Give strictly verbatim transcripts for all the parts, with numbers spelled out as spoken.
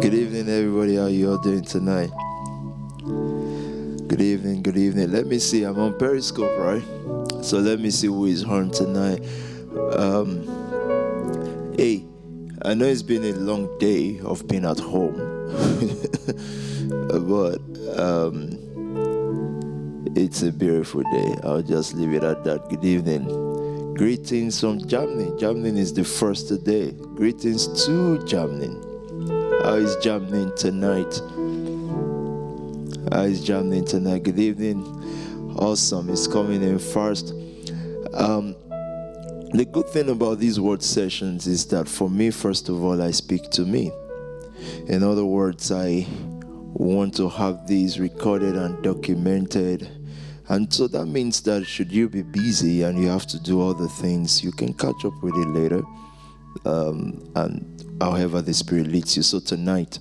Good evening, everybody. How you all doing tonight? Good evening, good evening. Let me see. I'm on Periscope, right? So let me see who is home tonight. Um, hey, I know it's been a long day of being at home, but um, it's a beautiful day. I'll just leave it at that. Good evening. Greetings from Jamlin. Jamlin is the first today. Greetings to Jamlin. How is Jamlin tonight? How is Jamlin tonight? Good evening. Awesome. It's coming in fast. Um, The good thing about these word sessions is that for me, first of all, I speak to me. In other words, I want to have these recorded and documented. And so that means that should you be busy and you have to do other things, you can catch up with it later. Um, and however the Spirit leads you. So tonight,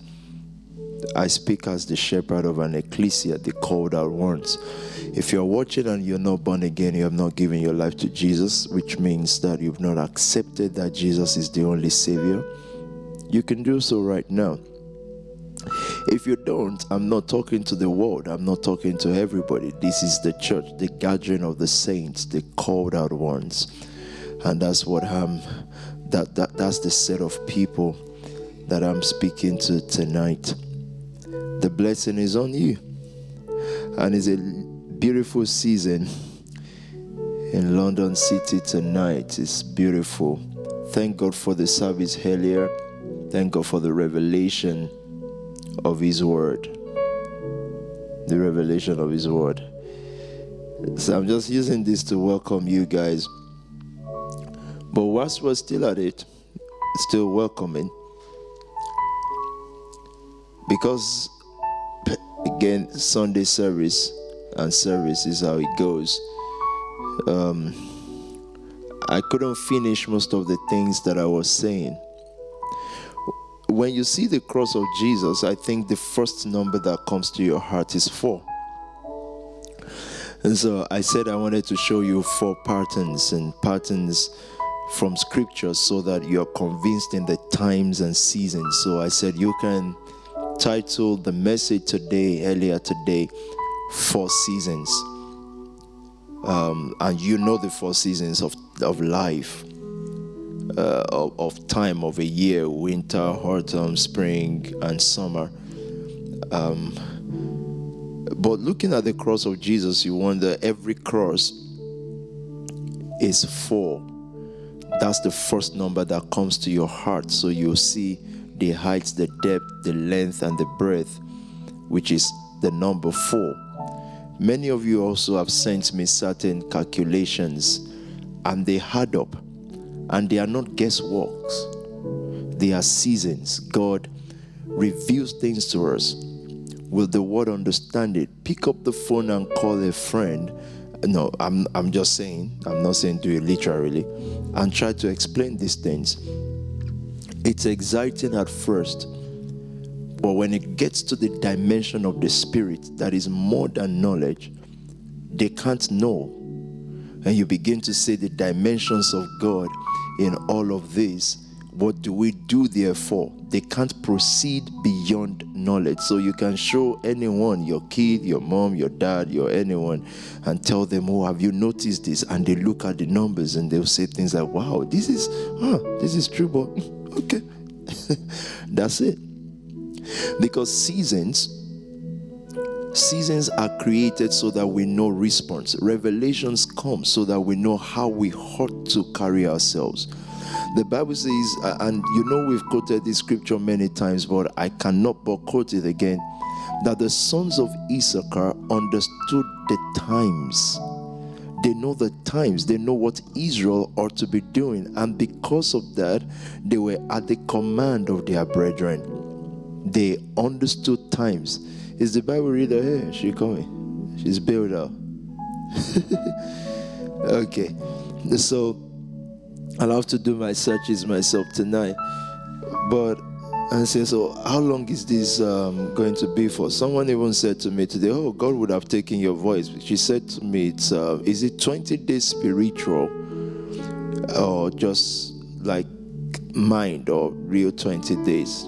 I speak as the shepherd of an ecclesia, the called out ones. If you're watching and you're not born again, you have not given your life to Jesus, which means that you've not accepted that Jesus is the only Savior, you can do so right now. If you don't, I'm not talking to the world. I'm not talking to everybody. This is the church, the gathering of the saints, the called out ones. And that's what I'm, that, that, that's the set of people that I'm speaking to tonight. The blessing is on you. And it's a beautiful season in London City tonight. It's beautiful. Thank God for the service earlier. Thank God for the revelation of His Word. The revelation of His Word. So I'm just using this to welcome you guys. But whilst we're still at it, still welcoming, because again, Sunday service and service is how it goes. Um, I couldn't finish most of the things that I was saying. When you see the cross of Jesus, I think the first number that comes to your heart is four. And so I said I wanted to show you four patterns and patterns from Scripture so that you're convinced in the times and seasons. So I said you can titled the message today, earlier today, Four Seasons. Um, and you know the four seasons of, of life, uh, of, of time, of a year, winter, autumn, spring, and summer. Um, but looking at the cross of Jesus, you wonder, every cross is four. That's the first number that comes to your heart. So you'll see the height, the depth, the length, and the breadth, which is the number four. Many of you also have sent me certain calculations, and they add up, and they are not guessworks. They are seasons. God reveals things to us. Will the world understand it? Pick up the phone and call a friend. No, I'm, I'm just saying, I'm not saying do it literally, and try to explain these things. It's exciting at first, but when it gets to the dimension of the Spirit that is more than knowledge, they can't know. And you begin to see the dimensions of God in all of this. What do we do therefore? They can't proceed beyond knowledge. So you can show anyone, your kid, your mom, your dad, your anyone, and tell them, oh, have you noticed this? And they look at the numbers and they'll say things like, wow, this is, huh, this is true, but... okay. That's it. Because seasons seasons are created so that we know response. Revelations come so that we know how we ought to carry ourselves. The Bible says, and you know we've quoted this scripture many times, but I cannot but quote it again, that the sons of Issachar understood the times. They know the times. They know what Israel ought to be doing. And because of that, they were at the command of their brethren. They understood times. Is the Bible reader here? She's coming. She's built up. Okay. So, I'll have to do my searches myself tonight. But, I say, so how long is this um, going to be for? Someone even said to me today, oh, God would have taken your voice. She said to me, it's, uh, is it twenty days spiritual or just like mind or real twenty days?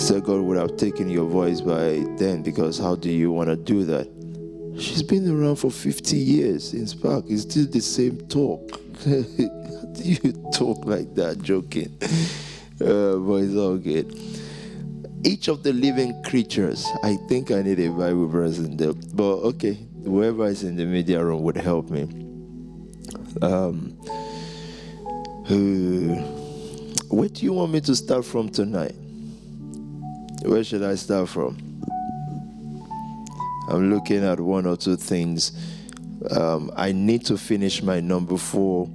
said God would have taken your voice by then, because how do you want to do that? She's been around for fifty years in Spark. It's still the same talk. How do you talk like that? Joking. Uh, but it's all good. Each of the living creatures, I think I need a Bible verse in there, but okay, whoever is in the media room would help me. Um, uh, where do you want me to start from tonight? Where should I start from? I'm looking at one or two things. Um, I need to finish my number four,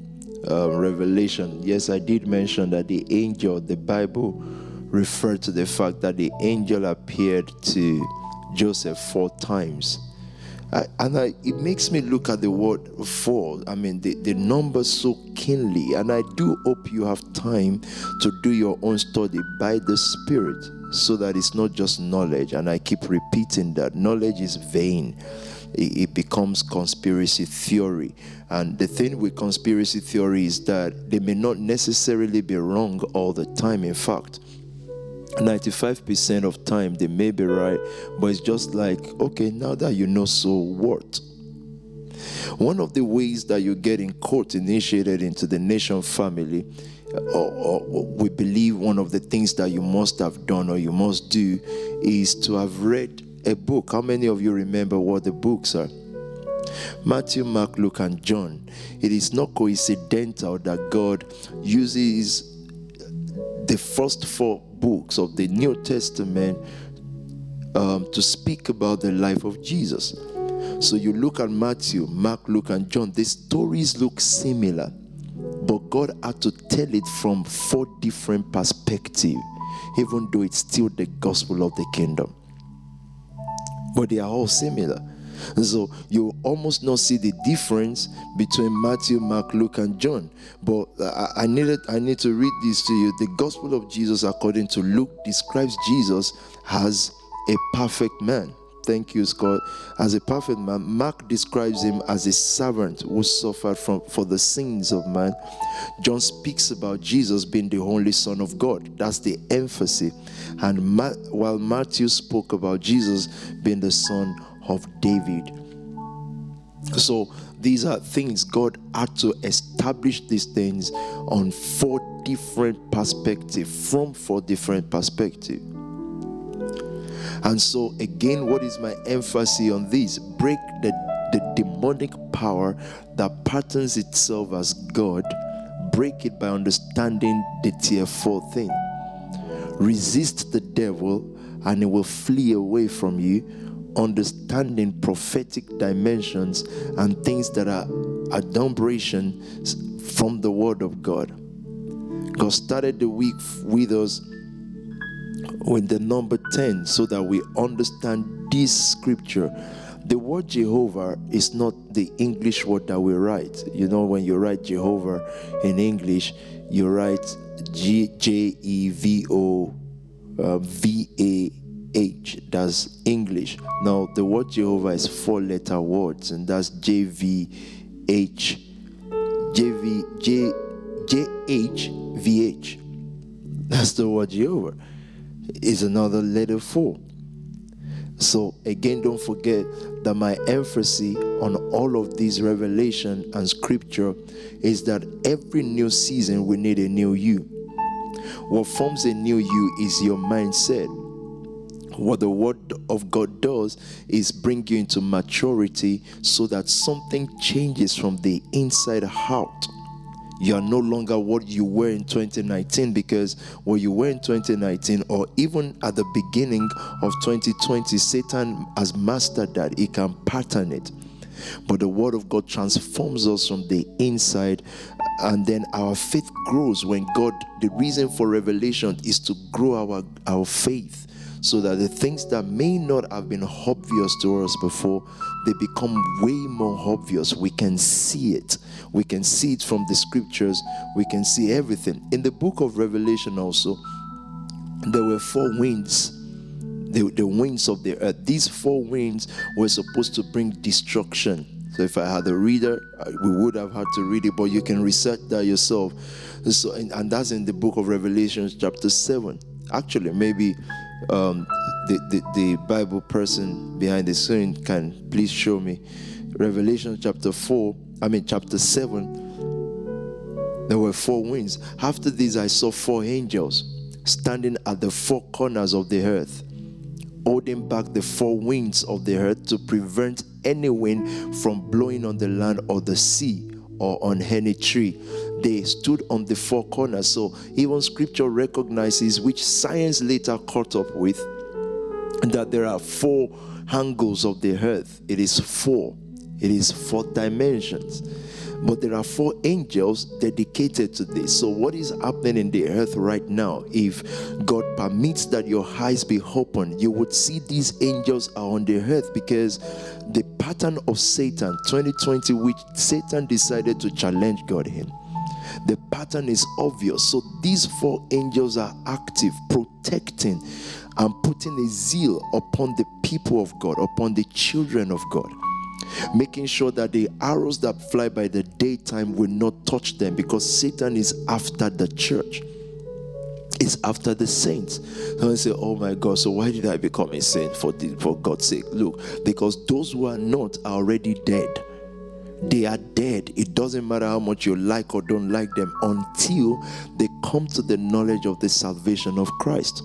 uh, Revelation. Yes, I did mention that the angel, the Bible referred to the fact that the angel appeared to Joseph four times. I, and I, it makes me look at the word four. I mean, the, the number so keenly. And I do hope you have time to do your own study by the Spirit, so that it's not just knowledge. And I keep repeating that. Knowledge is vain. It, it becomes conspiracy theory. And the thing with conspiracy theory is that they may not necessarily be wrong all the time. In fact, ninety-five percent of time they may be right, but it's just like, okay, now that you know, so what? One of the ways that you get in court initiated into the nation family, or, or we believe one of the things that you must have done or you must do, is to have read a book. How many of you remember what the books are? Matthew, Mark, Luke, and John. It is not coincidental that God uses the first four books of the New Testament um, to speak about the life of Jesus. So you look at Matthew, Mark, Luke, and John. The stories look similar, but God had to tell it from four different perspectives, even though it's still the gospel of the kingdom. But they are all similar. So you almost not see the difference between Matthew, Mark, Luke, and John. But I, I needed, I need to read this to you. The gospel of Jesus, according to Luke, describes Jesus as a perfect man. Thank you, Scott. As a perfect man. Mark describes him as a servant who suffered from, for the sins of man. John speaks about Jesus being the only Son of God. That's the emphasis. And Ma- while Matthew spoke about Jesus being the Son of of David. So these are things God had to establish, these things on four different perspectives, from four different perspectives. And so again, what is my emphasis on this? Break the, the demonic power that patterns itself as God. Break it by understanding the tier four thing. Resist the devil and he will flee away from you. Understanding prophetic dimensions and things that are adumbration from the Word of God. God started the week with us with the number ten, so that we understand this scripture. The word Jehovah is not the English word that we write. You know, when you write Jehovah in English, you write J E V O V A H. That's English. Now the word Jehovah is four letter words, and that's J V H J V J J H V H. That's the word Jehovah. Is another letter four. So again, don't forget that my emphasis on all of these revelation and scripture is that every new season we need a new you. What forms a new you is your mindset. What the Word of God does is bring you into maturity, so that something changes from the inside out. You are no longer what you were in twenty nineteen, because what you were in twenty nineteen, or even at the beginning of twenty twenty, Satan has mastered that. He can pattern it. But the Word of God transforms us from the inside, and then our faith grows when God, the reason for revelation is to grow our, our faith, so that the things that may not have been obvious to us before, they become way more obvious. We can see it. We can see it from the scriptures. We can see everything. In the book of Revelation also, there were four winds, the, the winds of the earth. These four winds were supposed to bring destruction. So if I had a reader, we would have had to read it, but you can research that yourself. So, and, and that's in the book of Revelation chapter seven. Actually, maybe um, the, the, the Bible person behind the screen can please show me Revelation chapter four, I mean chapter seven, there were four winds. After this I saw four angels standing at the four corners of the earth, holding back the four winds of the earth to prevent any wind from blowing on the land or the sea or on any tree. They stood on the four corners. So even scripture recognizes, which science later caught up with, that there are four angles of the earth. It is four. It is four dimensions. But there are four angels dedicated to this. So what is happening in the earth right now, if God permits that your eyes be open, you would see these angels are on the earth, because the pattern of Satan, twenty twenty, which Satan decided to challenge God in, the pattern is obvious. So these four angels are active, protecting and putting a zeal upon the people of God, upon the children of God, making sure that the arrows that fly by the daytime will not touch them, because Satan is after the church. It's after the saints. And I say, oh my God, so why did I become a saint for, the, for God's sake? Look, because those who are not are already dead. They are dead. It doesn't matter how much you like or don't like them until they come to the knowledge of the salvation of Christ.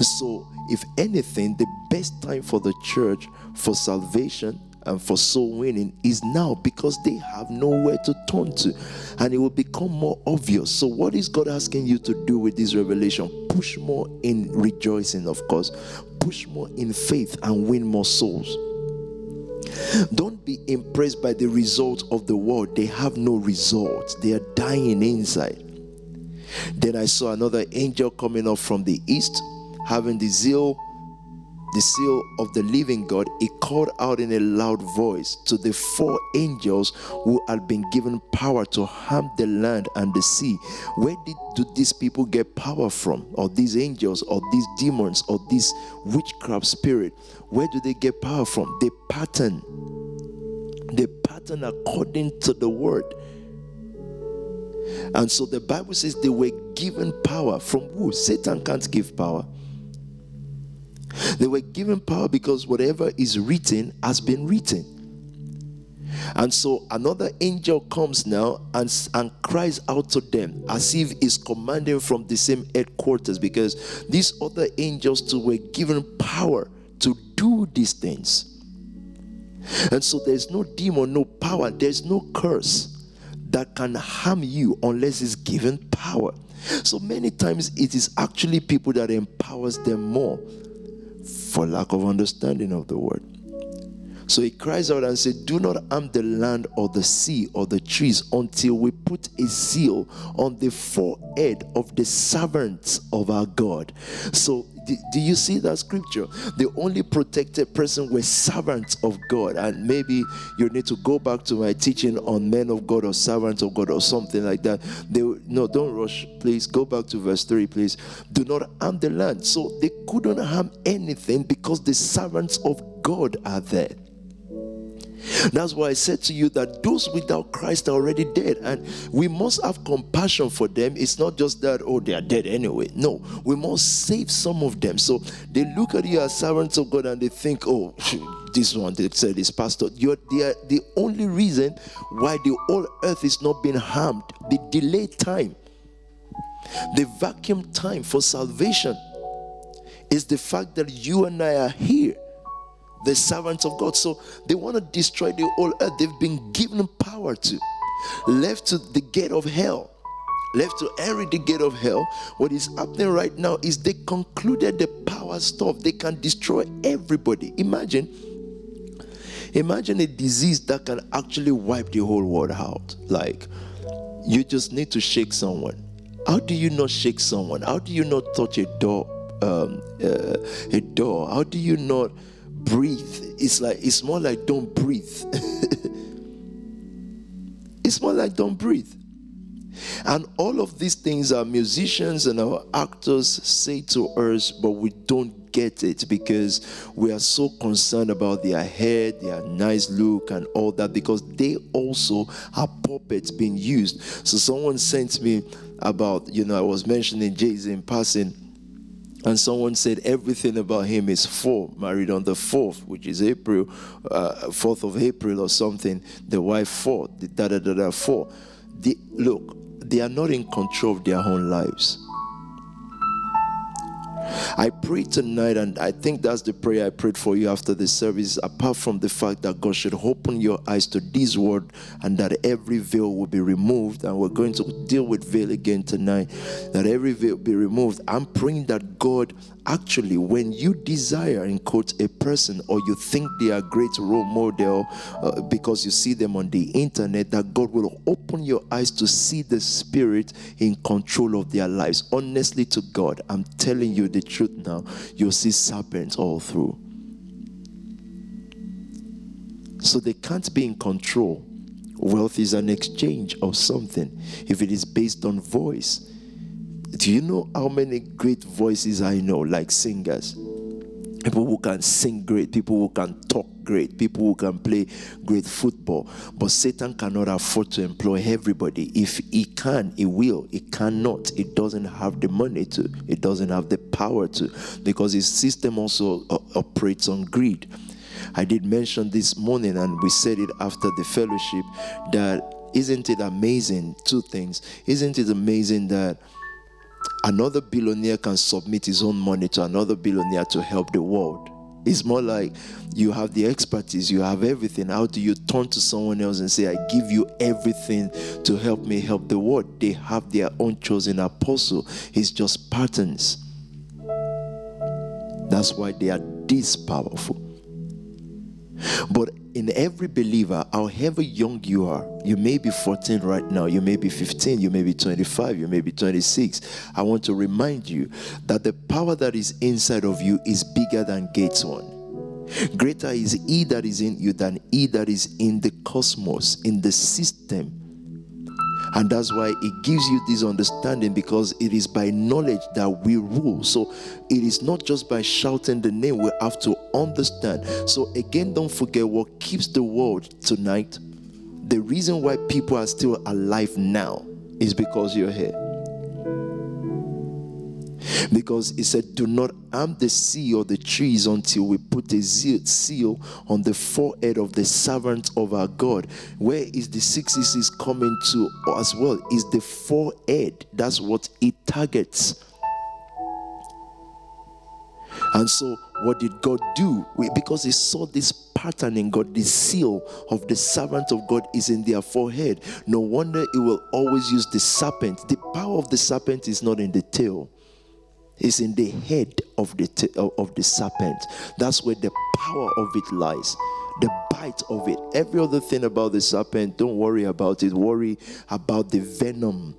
So if anything, the best time for the church for salvation and for soul winning is now, because they have nowhere to turn to, and it will become more obvious. So what is God asking you to do with this revelation? Push more in rejoicing, of course, push more in faith, and win more souls. Don't be impressed by the result of the world. They have no results. They are dying inside. Then I saw another angel coming up from the east, having the zeal the seal of the living God. He called out in a loud voice to the four angels who had been given power to harm the land and the sea. Where did do these people get power from, or these angels, or these demons, or this witchcraft spirit? Where do they get power from? They pattern. They pattern according to the word. And so the Bible says they were given power from who? Satan can't give power. They were given power because whatever is written has been written. And so another angel comes now and, and cries out to them as if he's commanding from the same headquarters, because these other angels too were given power to do these things. And so there's no demon, no power, there's no curse that can harm you unless it's given power. So many times it is actually people that empowers them more, for lack of understanding of the word. So he cries out and said, do not harm the land or the sea or the trees until we put a seal on the forehead of the servants of our God. So do you see that scripture? The only protected person were servants of God. And maybe you need to go back to my teaching on men of God or servants of God or something like that. They, no, don't rush, please. Go back to verse three, please. Do not harm the land. So they couldn't harm anything because the servants of God are there. That's why I said to you that those without Christ are already dead, and we must have compassion for them. It's not just that, oh, they are dead anyway. No, we must save some of them. So they look at you as servants of God and they think, oh, this one, they said this pastor. You're they are the only reason why the whole earth is not being harmed. The delay time, the vacuum time for salvation is the fact that you and I are here, the servants of God. So they want to destroy the whole earth. They've been given power to, left to the gate of hell, left to inherit the gate of hell. What is happening right now is they concluded the power stuff. They can destroy everybody. Imagine, imagine a disease that can actually wipe the whole world out. Like, you just need to shake someone. How do you not shake someone? How do you not touch a door? Um, uh, a door? How do you not breathe? It's like, it's more like don't breathe. It's more like don't breathe. And all of these things our musicians and our actors say to us, but we don't get it because we are so concerned about their hair, their nice look and all that, because they also are puppets being used. So someone sent me about, you know, I was mentioning Jay Z in passing, And someone said everything about him is full. Married on the fourth, which is April, uh, fourth of April or something. The wife four, the da da da da four. The, look, they are not in control of their own lives. I pray tonight, and I think that's the prayer I prayed for you after the service, apart from the fact that God should open your eyes to this word and that every veil will be removed, and we're going to deal with veil again tonight, that every veil will be removed. I'm praying that God, actually, when you desire, in quotes, a person, or you think they are a great role model uh, because you see them on the internet, that God will open your eyes to see the spirit in control of their lives. Honestly to God, I'm telling you the truth now, you'll see serpents all through. So they can't be in control. Wealth is an exchange of something. If it is based on voice, do you know how many great voices I know, like singers? People who can sing great, people who can talk great, people who can play great football. But Satan cannot afford to employ everybody. If he can, he will. He cannot. It doesn't have the money to. It doesn't have the power to. Because his system also operates on greed. I did mention this morning, and we said it after the fellowship, that isn't it amazing, two things. Isn't it amazing that another billionaire can submit his own money to another billionaire to help the world? It's more like you have the expertise, you have everything. How do you turn to someone else and say, I give you everything to help me help the world? They have their own chosen apostle. It's just patterns. That's why they are this powerful. But in every believer, however young you are, you may be fourteen right now, you may be fifteen, you may be twenty-five, you may be twenty-six. I want to remind you that the power that is inside of you is bigger than Gates one. Greater is he that is in you than he that is in the cosmos, in the system. And that's why it gives you this understanding, because it is by knowledge that we rule. So it is not just by shouting the name. We have to understand. So again, don't forget what keeps the world tonight. The reason why people are still alive now is because you're here. Because it said, do not harm the sea or the trees until we put a seal on the forehead of the servant of our God. Where is the six six six coming to as well? Is the forehead. That's what it targets. And so what did God do? Because he saw this pattern in God, the seal of the servant of God is in their forehead. No wonder he will always use the serpent. The power of the serpent is not in the tail. Is in the head of the t- of the serpent. That's where the power of it lies, the bite of it. Every other thing about the serpent, don't worry about it. Worry about the venom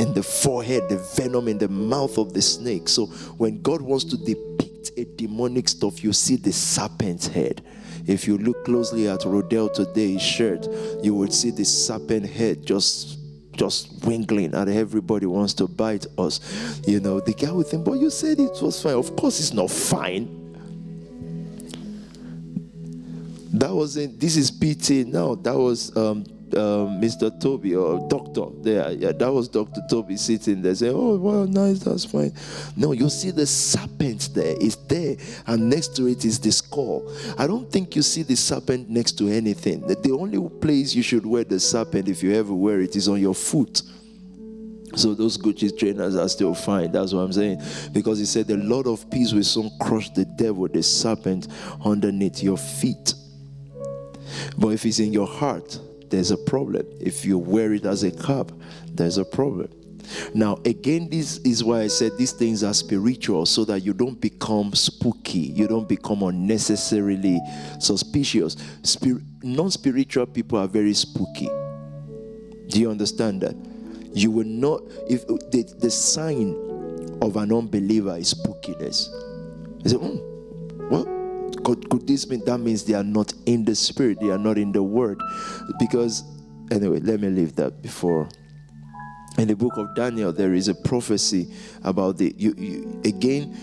in the forehead, the venom in the mouth of the snake. So when God wants to depict a demonic stuff, you see the serpent's head. If you look closely at Rodell today's shirt, you would see the serpent head just just wiggling, and everybody wants to bite us. You know, the guy with him, but you said it was fine. Of course it's not fine. That wasn't, this is P T now. That was um, uh, Mister Toby or Doctor there. Yeah, that was Doctor Toby sitting there saying, oh, well, nice, that's fine. No, you see the serpent there. It's there, and next to it is the skull. I don't think you see the serpent next to anything. The only place you should wear the serpent, if you ever wear it, is on your foot. So those Gucci trainers are still fine. That's what I'm saying. Because he said the Lord of peace will soon crush the devil, the serpent, underneath your feet. But if it's in your heart, there's a problem. If you wear it as a cap, there's a problem. Now, again, this is why I said these things are spiritual, so that you don't become spooky. You don't become unnecessarily suspicious. Spir- non-spiritual people are very spooky. Do you understand that? You will not, if the, the sign of an unbeliever is spookiness. You say, mm, what? Could, could this mean that means they are not in the spirit, they are not in the word? Because, anyway, let me leave that before. In the book of Daniel, there is a prophecy about the, you, you, again,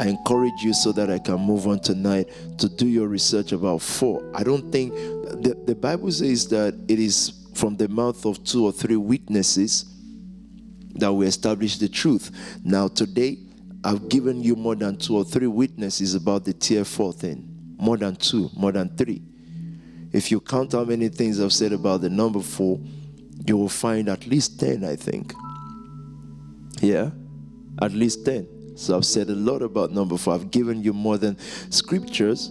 I encourage you so that I can move on tonight to do your research about four. I don't think, the, the Bible says that it is from the mouth of two or three witnesses that we establish the truth. Now today, I've given you more than two or three witnesses about the tier four thing. More than two, more than three. If you count how many things I've said about the number four, you will find at least ten, I think. Yeah? At least ten. So I've said a lot about number four. I've given you more than scriptures.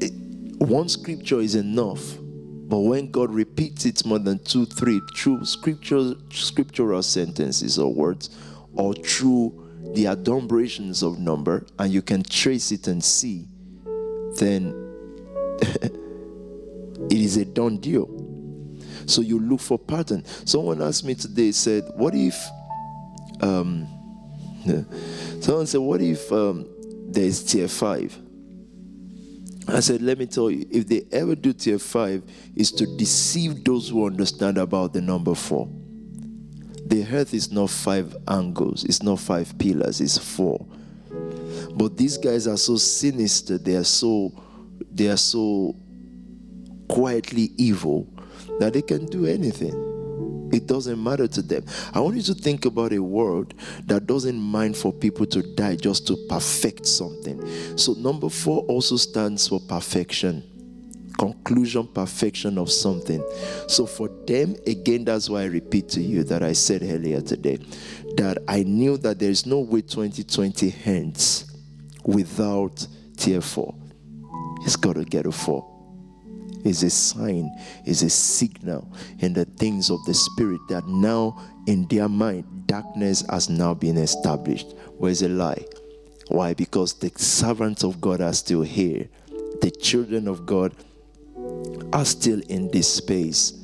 It, one scripture is enough. But when God repeats it more than two, three true scriptures, scriptural sentences or words, or through the adumbrations of number, and you can trace it and see, then it is a done deal. So you look for pattern. Someone asked me today, said, what if, um, someone said, what if um, there's tier five? I said, let me tell you, if they ever do tier five, is to deceive those who understand about the number four. The earth is not five angles, it's not five pillars, it's four. But these guys are so sinister, they are so, they are so quietly evil that they can do anything. It doesn't matter to them. I want you to think about a world that doesn't mind for people to die just to perfect something. So number four also stands for perfection. Conclusion, perfection of something. So for them, again, that's why I repeat to you that I said earlier today, that I knew that there is no way twenty twenty ends without tier four. It's got to get a four. Is a sign, is a signal in the things of the spirit that now in their mind, darkness has now been established. Where's a lie? Why? Because the servants of God are still here. The children of God are still in this space.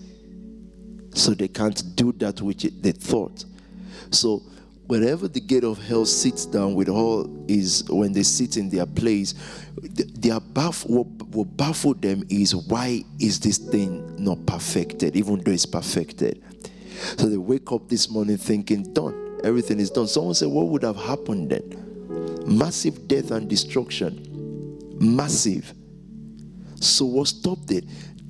So they can't do that which they thought. So wherever the gate of hell sits down with all is when they sit in their place, their baff, what, what baffled them is, why is this thing not perfected, even though it's perfected? So they wake up this morning thinking, done, everything is done. Someone said, what would have happened then? Massive death and destruction. Massive. So what stopped it?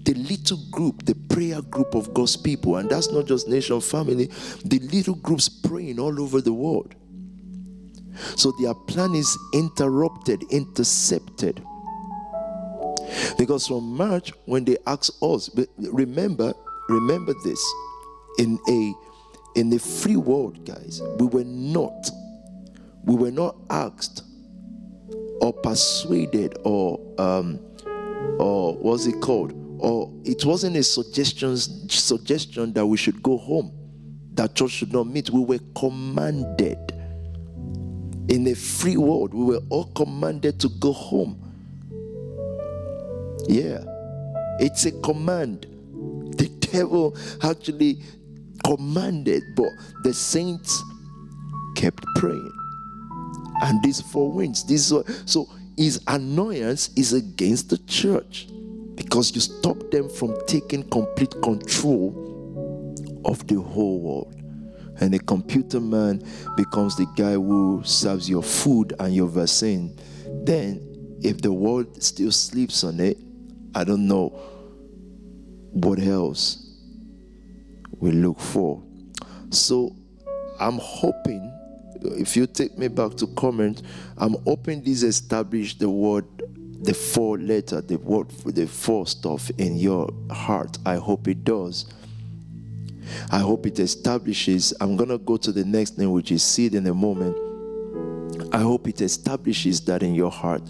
The little group, the prayer group of God's people, and that's not just nation, family, the little groups praying all over the world. So their plan is interrupted, intercepted. Because from March, when they ask us, remember, remember this, in a in a free world, guys, we were not, we were not asked or persuaded or um, or what's it called? Or it wasn't a suggestion, suggestion that we should go home, that church should not meet. We were commanded. In a free world, we were all commanded to go home. Yeah, it's a command. The devil actually commanded, but the saints kept praying. And these four winds, this so his annoyance is against the church. Because you stop them from taking complete control of the whole world. And the computer man becomes the guy who serves your food and your vaccine. Then, if the world still sleeps on it, I don't know what else we look for. So, I'm hoping, if you take me back to comment, I'm hoping this established the word, the four letter, the word, the four stuff in your heart. I hope it does. I hope it establishes. I'm going to go to the next thing, which is seed in a moment. I hope it establishes that in your heart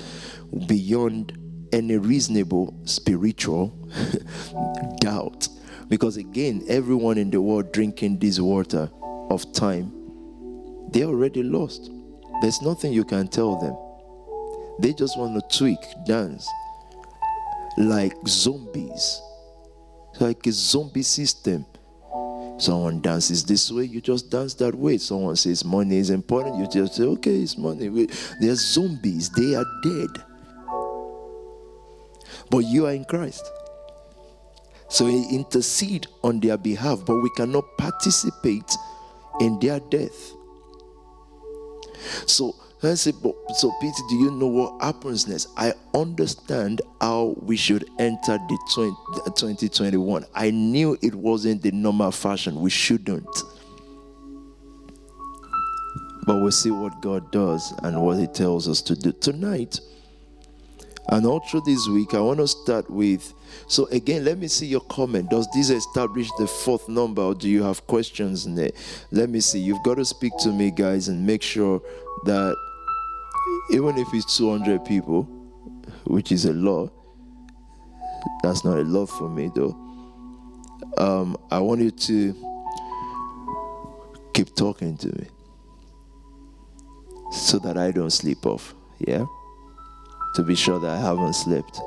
beyond any reasonable spiritual doubt. Because again, everyone in the world drinking this water of time, they're already lost. There's nothing you can tell them. They just want to tweak, dance like zombies, like a zombie system. Someone dances this way, you just dance that way. Someone says money is important, you just say, okay, it's money. They're zombies, they are dead. But you are in Christ. So he intercedes on their behalf, but we cannot participate in their death. So I said, so Peter, do you know what happens next? I understand how we should enter the twenty twenty-one. I knew it wasn't the normal fashion. We shouldn't. But we'll see what God does and what he tells us to do tonight. And all through this week, I want to start with, so again, let me see your comment. Does this establish the fourth number, or do you have questions in it? Let me see. You've got to speak to me, guys, and make sure that even if it's two hundred people, which is a lot, that's not a lot for me, though. Um, I want you to keep talking to me so that I don't sleep off, yeah? To be sure that I haven't slept.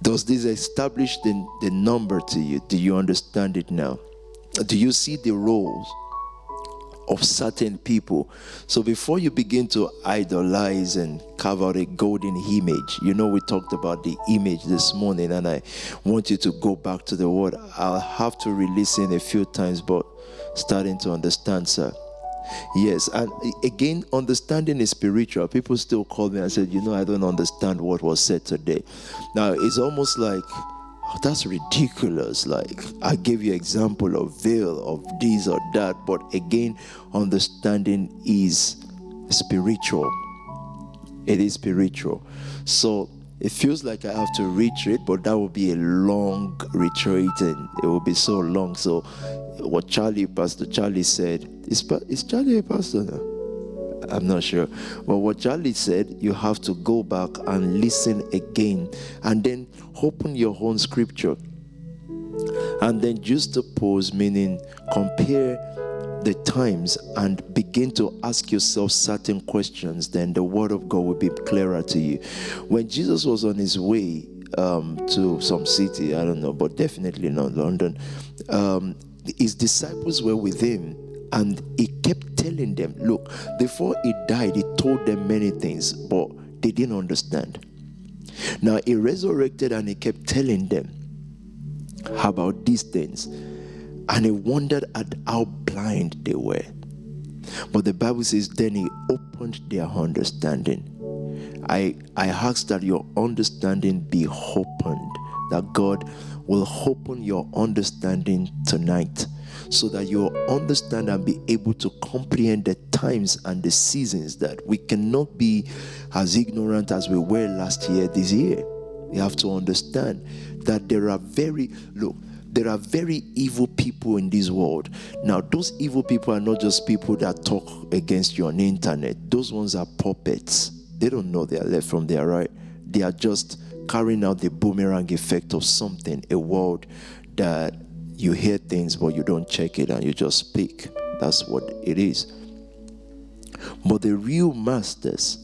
Does this establish the, the number to you? Do you understand it now? Do you see the roles of certain people? So before you begin to idolize and carve out a golden image, you know we talked about the image this morning, and I want you to go back to the word. I'll have to release it a few times, but starting to understand, sir. Yes, and again, understanding is spiritual. People still call me and said, you know, I don't understand what was said today. Now, it's almost like, oh, that's ridiculous. Like, I gave you example of veil, of this or that. But again, understanding is spiritual. It is spiritual. So it feels like I have to retreat, but that would be a long retreat, and it will be so long. So what Charlie, Pastor Charlie said, is, is Charlie a pastor now? I'm not sure. But what Charlie said, you have to go back and listen again, and then open your own scripture. And then just to pause, meaning compare the times and begin to ask yourself certain questions, then the word of God will be clearer to you. When Jesus was on his way um, to some city, I don't know, but definitely not London, um, his disciples were with him, and he kept telling them, look, before he died, he told them many things, but they didn't understand. Now, he resurrected and he kept telling them about these things. And he wondered at how blind they were. But the Bible says, then he opened their understanding. I, I ask that your understanding be opened, that God will open your understanding tonight, so that you will understand and be able to comprehend the times and the seasons, that we cannot be as ignorant as we were last year, this year. We have to understand that there are very, look, There are very evil people in this world. Now, those evil people are not just people that talk against you on the internet. Those ones are puppets. They don't know their left from their right. They are just carrying out the boomerang effect of something, a world that you hear things, but you don't check it and you just speak. That's what it is. But the real masters,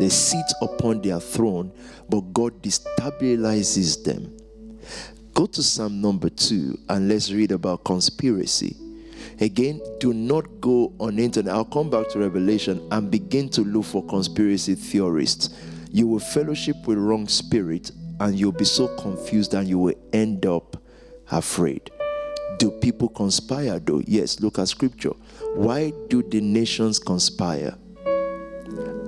they sit upon their throne, but God destabilizes them. Go to Psalm number two and let's read about conspiracy. Again, do not go on the internet. I'll come back to Revelation and begin to look for conspiracy theorists. You will fellowship with wrong spirit, and you'll be so confused and you will end up afraid. Do people conspire though? Yes, look at scripture. Why do the nations conspire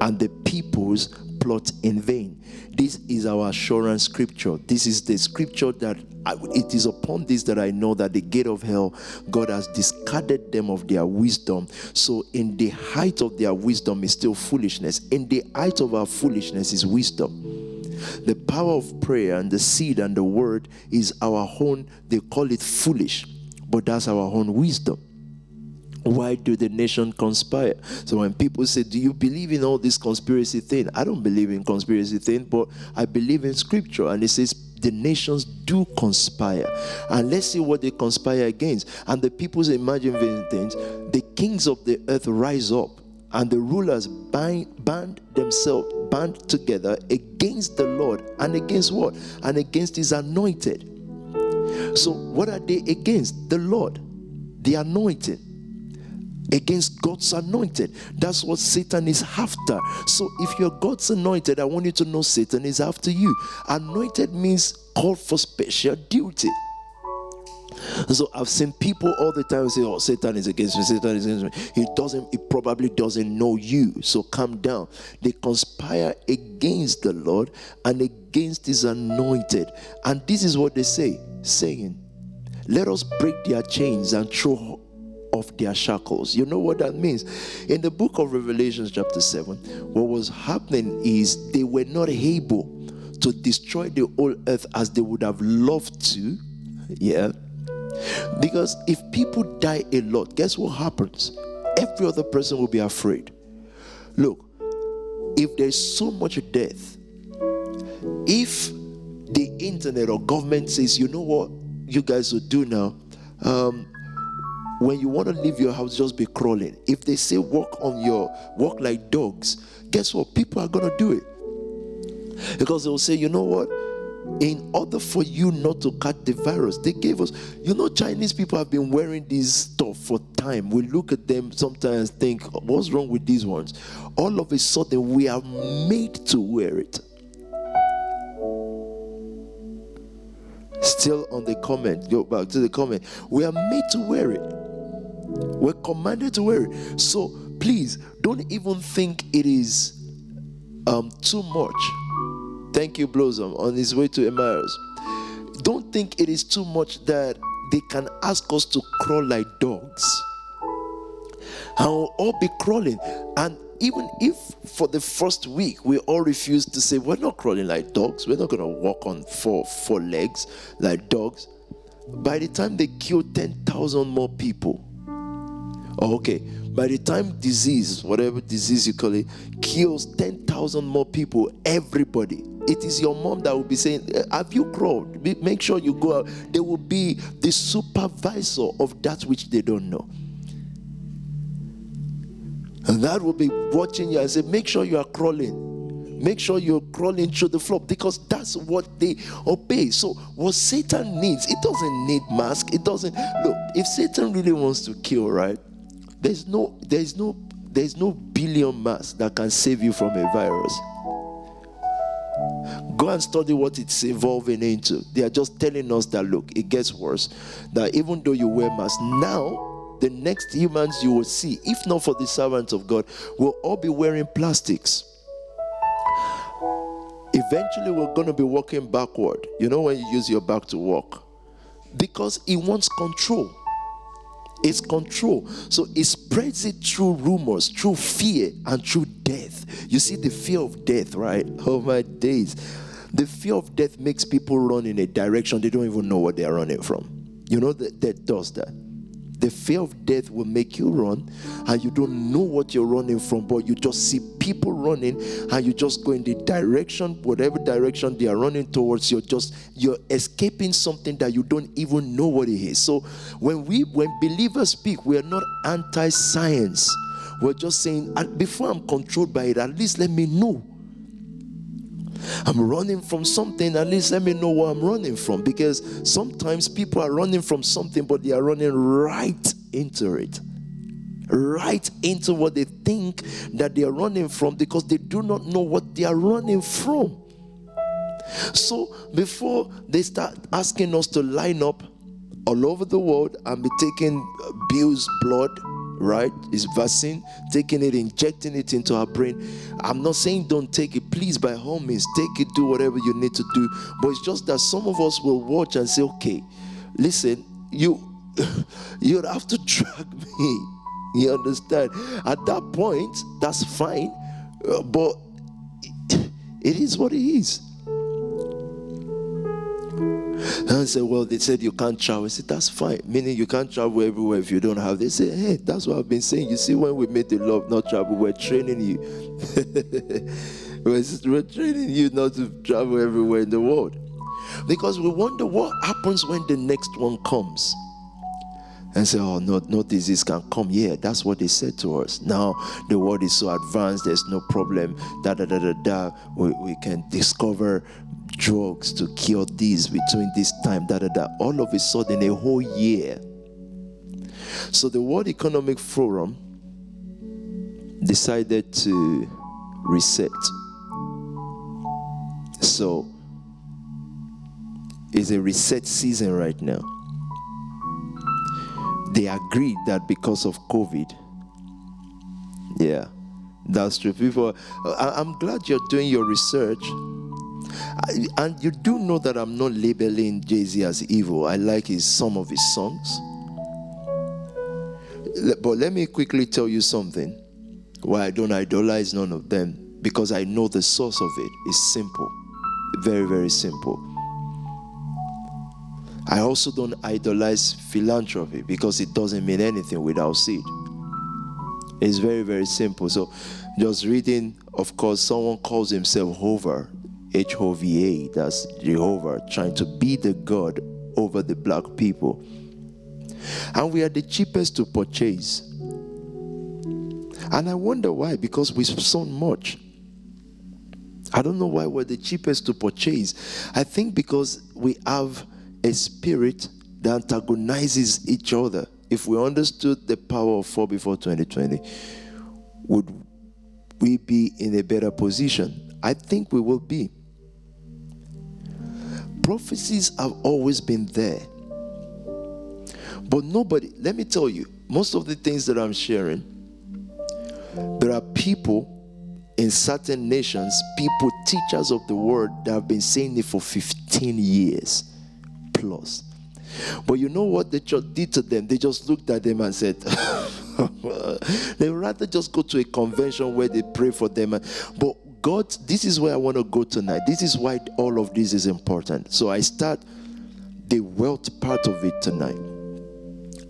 and the peoples plot in vain? This is our assurance scripture. This is the scripture that I, it is upon this that I know that the gate of hell, God has discarded them of their wisdom. So in the height of their wisdom is still foolishness. In the height of our foolishness is wisdom. The power of prayer and the seed and the word is our own, they call it foolish, but that's our own wisdom. Why do the nation conspire? So when people say, do you believe in all this conspiracy thing? I don't believe in conspiracy thing, but I believe in scripture. And it says the nations do conspire. And let's see what they conspire against. And the peoples imagine vain things. The kings of the earth rise up, and the rulers bind, band themselves, band together against the Lord. And against what? And against his anointed. So what are they against? The Lord, the anointed. Against God's anointed. That's what Satan is after. So if you're God's anointed, I want you to know Satan is after you. Anointed means called for special duty. So I've seen people all the time say, oh, Satan is against me, Satan is against me. He doesn't, he probably doesn't know you. So calm down. They conspire against the Lord and against his anointed. And this is what they say, saying, let us break their chains and throw of their shackles. You know what that means? In the book of Revelation chapter seven, what was happening is they were not able to destroy the whole earth as they would have loved to. Yeah. Because if people die a lot, guess what happens? Every other person will be afraid. Look, if there's so much death, if the internet or government says, you know what you guys will do now, um, when you want to leave your house, just be crawling. If they say walk on your walk like dogs, guess what? People are going to do it. Because they will say, you know what? In order for you not to catch the virus, they gave us, you know, Chinese people have been wearing this stuff for time. We look at them sometimes, think, what's wrong with these ones? All of a sudden, we are made to wear it. Still on the comment, go back to the comment. We are made to wear it. We're commanded to wear it. So please, don't even think it is um, too much. Thank you, Blossom, on his way to Emmaus. Don't think it is too much that they can ask us to crawl like dogs. And we'll all be crawling. And even if for the first week we all refuse to say, we're not crawling like dogs, we're not going to walk on four, four legs like dogs, by the time they kill ten thousand more people, oh, okay, by the time disease, whatever disease you call it, kills ten thousand more people, everybody, it is your mom that will be saying, have you crawled? Make sure you go out. They will be the supervisor of that which they don't know. And that will be watching you and say, make sure you are crawling. Make sure you're crawling through the floor, because that's what they obey. So what Satan needs, it doesn't need mask. It doesn't, look, if Satan really wants to kill, right, there's no, there's no, there's no billion masks that can save you from a virus. Go and study what it's evolving into. They are just telling us that, look, it gets worse. That even though you wear masks now, the next humans you will see, if not for the servants of God, will all be wearing plastics. Eventually, we're going to be walking backward. You know when you use your back to walk? Because it wants control. It's control. So it spreads it through rumors, through fear, and through death. You see the fear of death, right? Oh my days. The fear of death makes people run in a direction they don't even know what they're running from. You know that that does that. The fear of death will make you run, and you don't know what you're running from, but you just see people running, and you just go in the direction, whatever direction they are running towards. You're just, you're escaping something that you don't even know what it is. So when we, when believers speak, we are not anti-science. We're just saying, before I'm controlled by it, at least let me know. I'm running from something, at least let me know what I'm running from. Because sometimes people are running from something, but they are running right into it. Right into what they think that they are running from, because they do not know what they are running from. So before they start asking us to line up all over the world and be taking Bill's blood, right, is vaccine, taking it, injecting it into our brain. I'm not saying don't take it. Please, by all means, take it, do whatever you need to do. But it's just that some of us will watch and say, okay, listen, you you'd have to drag me. You understand? At that point, that's fine. But it, it is what it is. And I said, well, they said you can't travel. I said, that's fine. Meaning you can't travel everywhere if you don't have. They said, hey, that's what I've been saying. You see, when we made the law of not travel, we're training you. We're training you not to travel everywhere in the world. Because we wonder what happens when the next one comes. And say, oh, no, no disease can come. Yeah, that's what they said to us. Now the world is so advanced, there's no problem. Da da da da da. We, we can discover drugs to cure these between this time. Da da da. All of a sudden, a whole year. So the World Economic Forum decided to reset. So it's a reset season right now. They agreed that because of COVID, yeah, that's true. People, I, I'm glad you're doing your research. I, and you do know that I'm not labeling Jay Z as evil. I like his some of his songs. But let me quickly tell you something. Why I don't idolize none of them. Because I know the source of it is simple. Very, very simple. I also don't idolize philanthropy because it doesn't mean anything without seed. It's very, very simple. So just reading, of course, someone calls himself Hover, H O V A, that's Jehovah, trying to be the God over the black people. And we are the cheapest to purchase. And I wonder why, because we've sown much. I don't know why we're the cheapest to purchase. I think because we have a spirit that antagonizes each other. If we understood the power of four before twenty twenty, would we be in a better position? I think we will be. Prophecies have always been there. But nobody, let me tell you, most of the things that I'm sharing, there are people in certain nations, people, teachers of the word, that have been saying it for fifteen years. Plus. But you know what the church did to them? They just looked at them and said, they would rather just go to a convention where they pray for them. But God, this is where I want to go tonight. This is why all of this is important. So I start the wealth part of it tonight.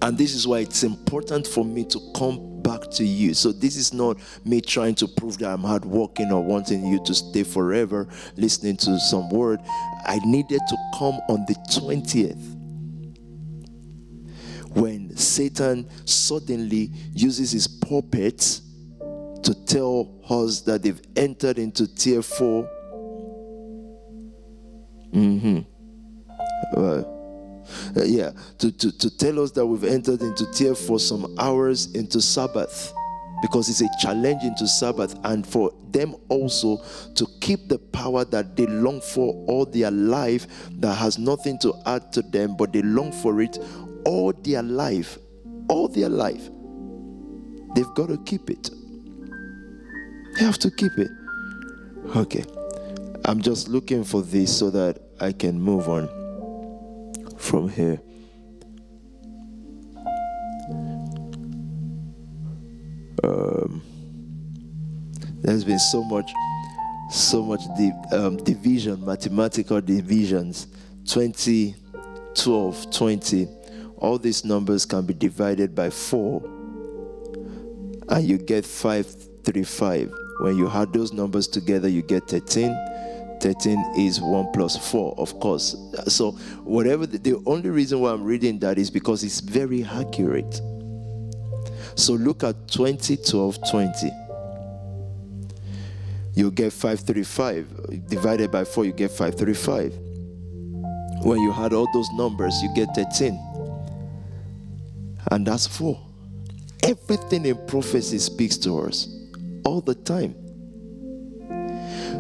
And this is why it's important for me to come back to you. So this is not me trying to prove that I'm hard working or wanting you to stay forever listening to some word. I needed to come on the twentieth when Satan suddenly uses his puppets to tell us that they've entered into tier four. Mm-hmm. Uh, Uh, yeah, to, to, to tell us that we've entered into tier for some hours into Sabbath, because it's a challenge into Sabbath, and for them also to keep the power that they long for all their life, that has nothing to add to them, but they long for it all their life. All their life. They've got to keep it. They have to keep it. Okay. I'm just looking for this so that I can move on from here. Um, there's been so much, so much di- um, division, mathematical divisions. twenty, twelve, twenty. All these numbers can be divided by four, and you get five, three, five. When you add those numbers together, you get thirteen. thirteen is one plus four, of course. So whatever the, the only reason why I'm reading that is because it's very accurate. So look at twenty, twelve, twenty. You get five thirty-five. Divided by four, you get five thirty-five. When you add all those numbers, you get thirteen. And that's four. Everything in prophecy speaks to us all the time.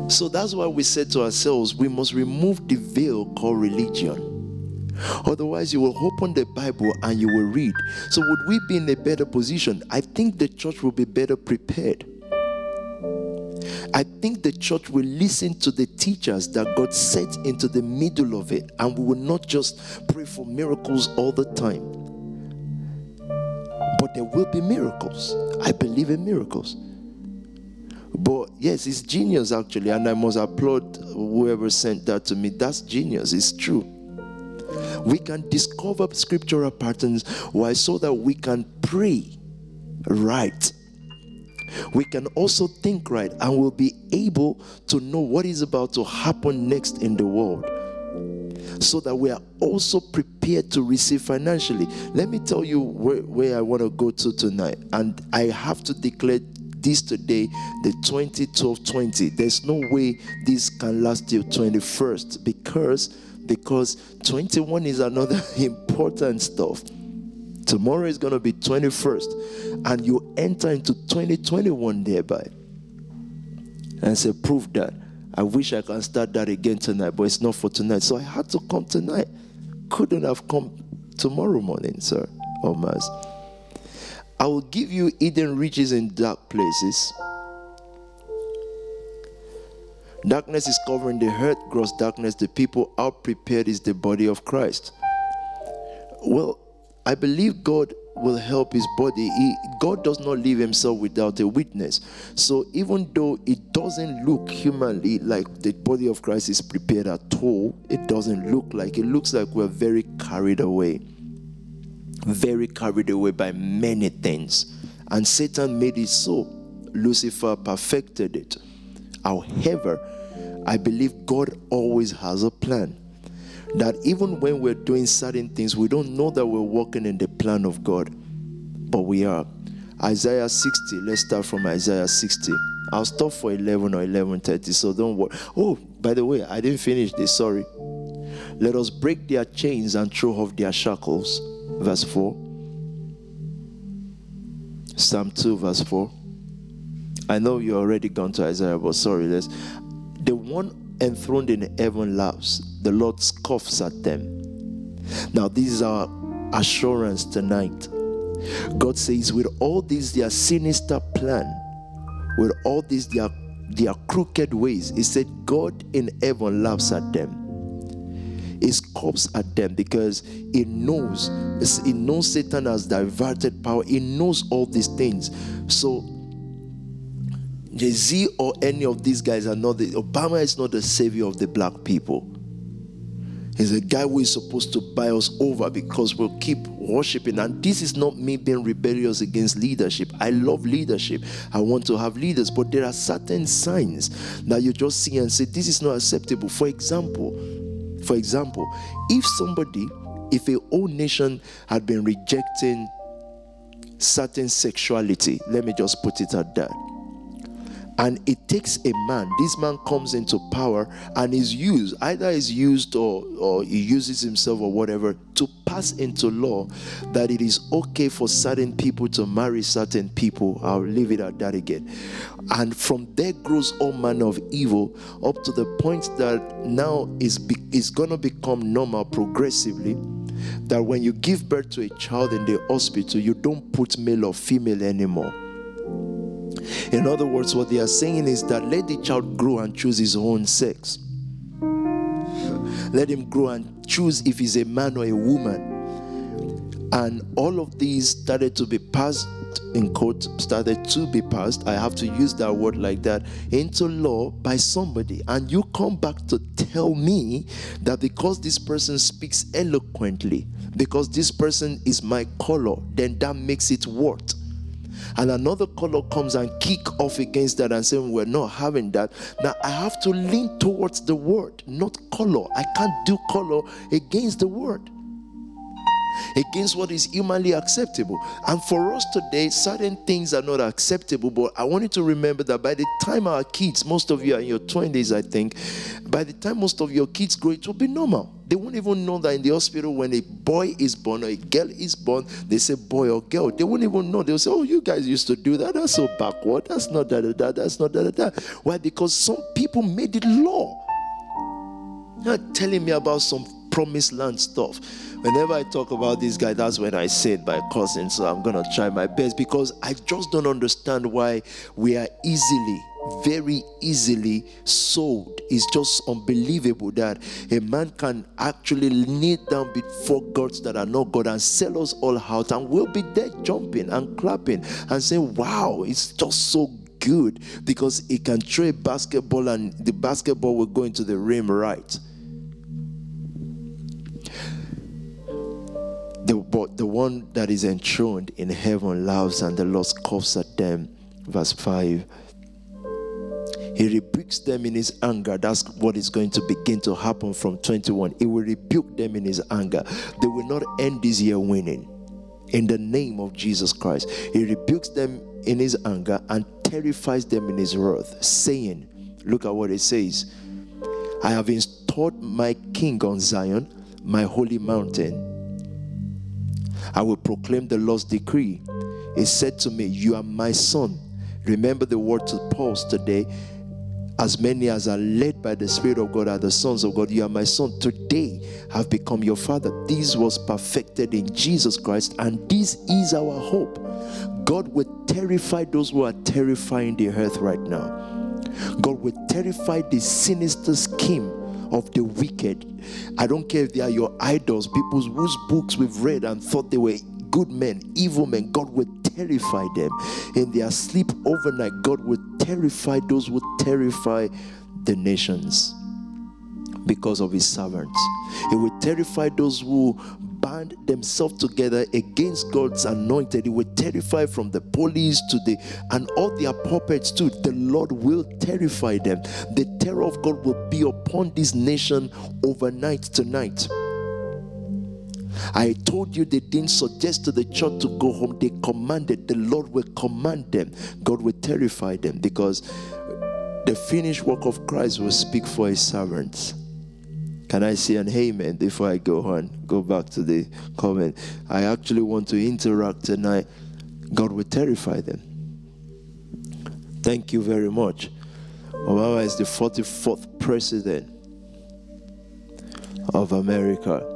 So that's why we said to ourselves, we must remove the veil called religion. Otherwise, you will open the Bible and you will read. So would we be in a better position? I think the church will be better prepared. I think the church will listen to the teachers that God set into the middle of it. And we will not just pray for miracles all the time. But there will be miracles. I believe in miracles. But yes, it's genius actually, and I must applaud whoever sent that to me. That's genius, it's true. We can discover scriptural patterns, why? So that we can pray right. We can also think right, and we'll be able to know what is about to happen next in the world. So that we are also prepared to receive financially. Let me tell you where, where I want to go to tonight, and I have to declare this today, the twenty, twelve, twenty. There's no way this can last till twenty-first, because because twenty-one is another important stuff. Tomorrow is going to be twenty-first, and you enter into twenty twenty-one thereby. And say, prove that. I wish I can start that again tonight, but it's not for tonight. So I had to come tonight. Couldn't have come tomorrow morning, sir, or mass. I will give you hidden riches in dark places. Darkness is covering the earth, gross darkness, the people. How prepared is the body of Christ? Well, I believe God will help his body. He, God does not leave himself without a witness. So even though it doesn't look humanly like the body of Christ is prepared at all, it doesn't look like. It looks like we're very carried away. Very carried away by many things. And Satan made it so. Lucifer perfected it. However, I believe God always has a plan. That even when we're doing certain things, we don't know that we're walking in the plan of God, but we are. Isaiah sixty, let's start from Isaiah sixty. I'll stop for eleven or eleven thirty, so don't worry. Oh, by the way, I didn't finish this, sorry. Let us break their chains and throw off their shackles, verse four. Psalm two, verse four. I know you've already gone to Isaiah, but sorry, let's. The one enthroned in heaven laughs. The Lord scoffs at them. Now, this is our assurance tonight. God says, with all this, their sinister plan, with all this, their, their crooked ways, he said, God in heaven laughs at them. He scoffs at them because he knows, he knows Satan has diverted power. He knows all these things. So, Jay Z or any of these guys are not, the, Obama is not the savior of the black people. He's a guy who is supposed to buy us over because we'll keep worshiping. And this is not me being rebellious against leadership. I love leadership. I want to have leaders. But there are certain signs that you just see and say, this is not acceptable. For example, for example, if somebody, if a whole nation had been rejecting certain sexuality, let me just put it at that. And it takes a man. This man comes into power and is used, either is used or, or he uses himself or whatever, to pass into law that it is okay for certain people to marry certain people. I'll leave it at that again. And from there grows all manner of evil up to the point that now is is going to become normal progressively, that when you give birth to a child in the hospital, you don't put male or female anymore. In other words, what they are saying is that let the child grow and choose his own sex. Let him grow and choose if he's a man or a woman. And all of these started to be passed, in quote, started to be passed, I have to use that word like that, into law by somebody. And you come back to tell me that because this person speaks eloquently, because this person is my color, then that makes it worth. And another color comes and kick off against that and saying, we're not having that. Now I have to lean towards the word, not color. I can't do color against the word, against what is humanly acceptable. And for us today, certain things are not acceptable. But I want you to remember that by the time our kids, most of you are in your twenties, I think, by the time most of your kids grow, it will be normal. They won't even know that in the hospital when a boy is born or a girl is born, they say boy or girl. They won't even know. They'll say, oh, you guys used to do that. That's so backward. That's not that, that, that. That's not that, that. Why? Because some people made it law. You're not telling me about some promised land stuff. Whenever I talk about this guy, that's when I say it by cursing. So I'm going to try my best because I just don't understand why we are easily, very easily sold. It's just unbelievable that a man can actually kneel down before gods that are not God and sell us all out. And we'll be there jumping and clapping and saying, wow, it's just so good because it can throw a basketball and the basketball will go into the rim right. The, but the one that is enthroned in heaven laughs and the Lord scoffs at them. Verse five. He rebukes them in his anger. That's what is going to begin to happen from twenty-one. He will rebuke them in his anger. They will not end this year winning. In the name of Jesus Christ. He rebukes them in his anger and terrifies them in his wrath, saying, look at what it says. I have installed my king on Zion, my holy mountain. I will proclaim the Lord's decree. He said to me, you are my son. Remember the word to Paul's today. As many as are led by the Spirit of God are the sons of God. You are my son. Today have become your father. This was perfected in Jesus Christ, and this is our hope. God will terrify those who are terrifying the earth right now. God will terrify the sinister scheme of the wicked. I don't care if they are your idols, people whose books we've read and thought they were good men, evil men, God would terrify them. In their sleep overnight, God would terrify those who terrify the nations because of his servants. He would terrify those who band themselves together against God's anointed. He would terrify, from the police to the and all their puppets too. The Lord will terrify them. The terror of God will be upon this nation overnight tonight. I told you they didn't suggest to the church to go home. They commanded. The Lord will command them. God will terrify them, because the finished work of Christ will speak for his servants. Can I say an amen before I go on? Go back to the comment. I actually want to interact tonight. God will terrify them. Thank you very much. Obama is the forty-fourth president of America.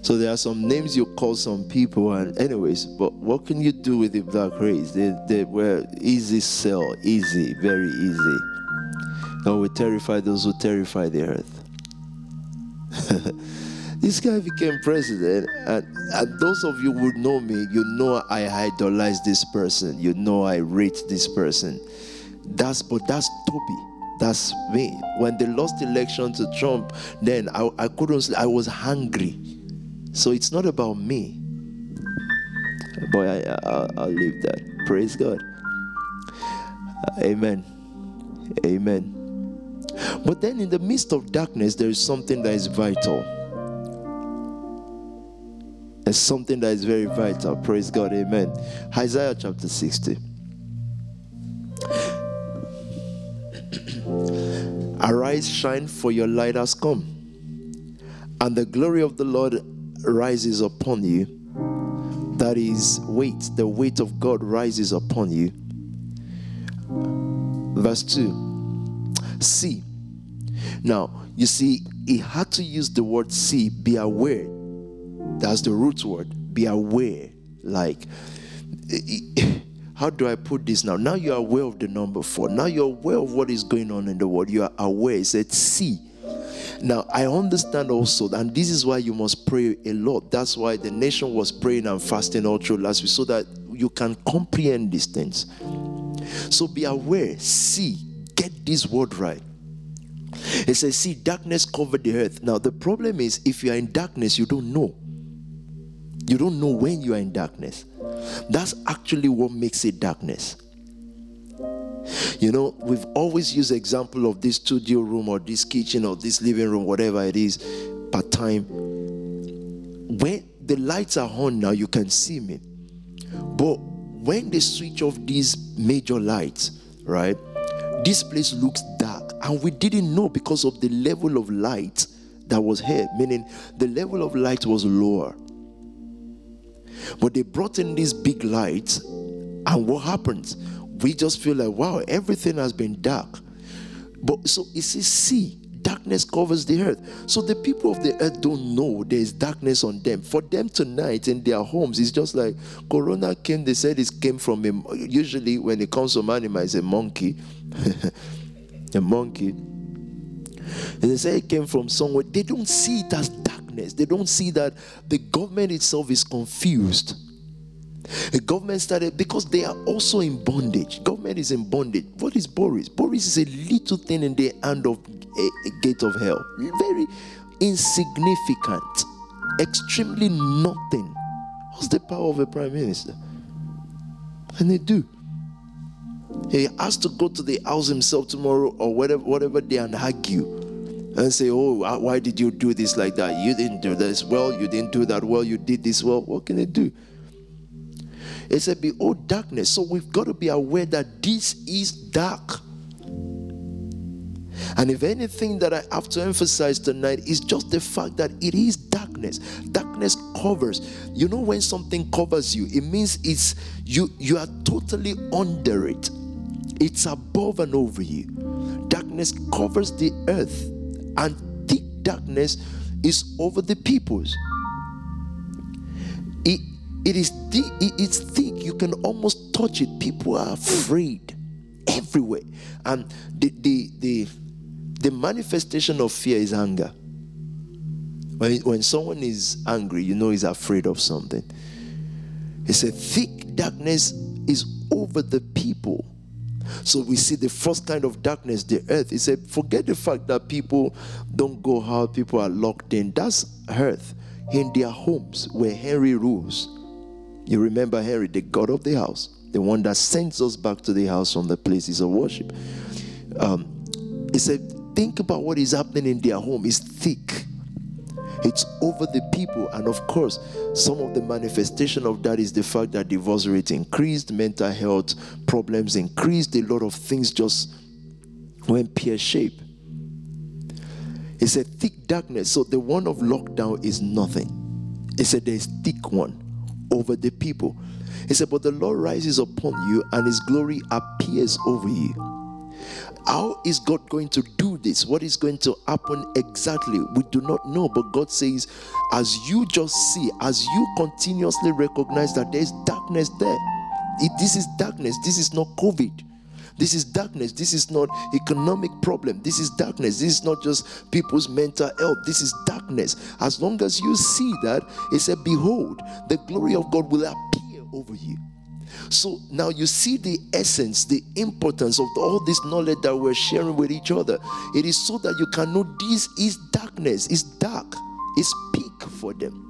So there are some names you call some people, and anyways, but what can you do with the black race? They, they were easy sell, easy, very easy. God will terrify those who terrify the earth. This guy became president, and, and those of you who know me, you know I idolize this person. You know I rate this person. That's, but that's Toby. That's me. When they lost election to Trump, then I, I couldn't, I was hungry. So it's not about me. Boy, I, I, I'll leave that. Praise God. Amen. Amen. But then in the midst of darkness, there is something that is vital. There's something that is very vital. Praise God. Amen. Isaiah chapter sixty. Arise, shine, for your light has come, and the glory of the Lord rises upon you. That is weight. The weight of God rises upon you. Verse two. See. Now, you see, he had to use the word see, be aware. That's the root word. Be aware. Like, how do I put this now? Now you are aware of the number four. Now you're aware of what is going on in the world. You are aware. He said, see. Now, I understand also, and this is why you must pray a lot. That's why the nation was praying and fasting all through last week, so that you can comprehend these things. So be aware, see, get this word right. It says, see, darkness covered the earth. Now, the problem is, if you are in darkness, you don't know. You don't know when you are in darkness. That's actually what makes it darkness. You know, we've always used example of this studio room or this kitchen or this living room, whatever it is, part time. When the lights are on now, you can see me. But when they switch off these major lights, right, this place looks dark. And we didn't know because of the level of light that was here, meaning the level of light was lower. But they brought in these big lights, and what happens? We just feel like, wow, everything has been dark. But so it says, see, darkness covers the earth. So the people of the earth don't know there is darkness on them. For them tonight in their homes, it's just like Corona came. They said it came from a, usually when it comes from animal, it's a monkey. A monkey. And they say it came from somewhere. They don't see it as darkness. They don't see that the government itself is confused. The government started because they are also in bondage. Government is in bondage. What is Boris? Boris is a little thing in the hand of a, a gate of hell. Very insignificant. Extremely nothing. What's the power of a prime minister? And they do. He has to go to the house himself tomorrow or whatever, whatever they and argue. And say, oh, why did you do this like that? You didn't do this well. You didn't do that well. You did this well. What can they do? It said, behold, darkness. So we've got to be aware that this is dark. And if anything that I have to emphasize tonight is just the fact that it is darkness. Darkness covers. You know, when something covers you, it means it's you, you are totally under it. It's above and over you. Darkness covers the earth, and thick darkness is over the peoples. It It is thick. It's thick. You can almost touch it. People are afraid everywhere, and the the the, the manifestation of fear is anger. When, when someone is angry, you know he's afraid of something. He said, thick darkness is over the people. So we see the first kind of darkness, the earth. He said, forget the fact that people don't go out, people are locked in. That's earth, in their homes where Henry rules. You remember Henry, the God of the house, the one that sends us back to the house from the places of worship. Um, he said, think about what is happening in their home. It's thick. It's over the people. And of course, some of the manifestation of that is the fact that divorce rate increased, mental health problems increased, a lot of things just went pear-shaped. It's a thick darkness. So the one of lockdown is nothing. He said there's thick one over the people. He said, but the Lord rises upon you and his glory appears over you. How is God going to do this? What is going to happen exactly? We do not know, but God says, as you just see, as you continuously recognize that there is darkness there. It, this is darkness. This is not COVID. This is darkness. This is not economic problem. This is darkness. This is not just people's mental health. This is darkness. As long as you see that, it said, behold, the glory of God will appear over you. So now you see the essence, the importance of all this knowledge that we're sharing with each other. It is so that you can know this is darkness. It's dark. It's peak for them.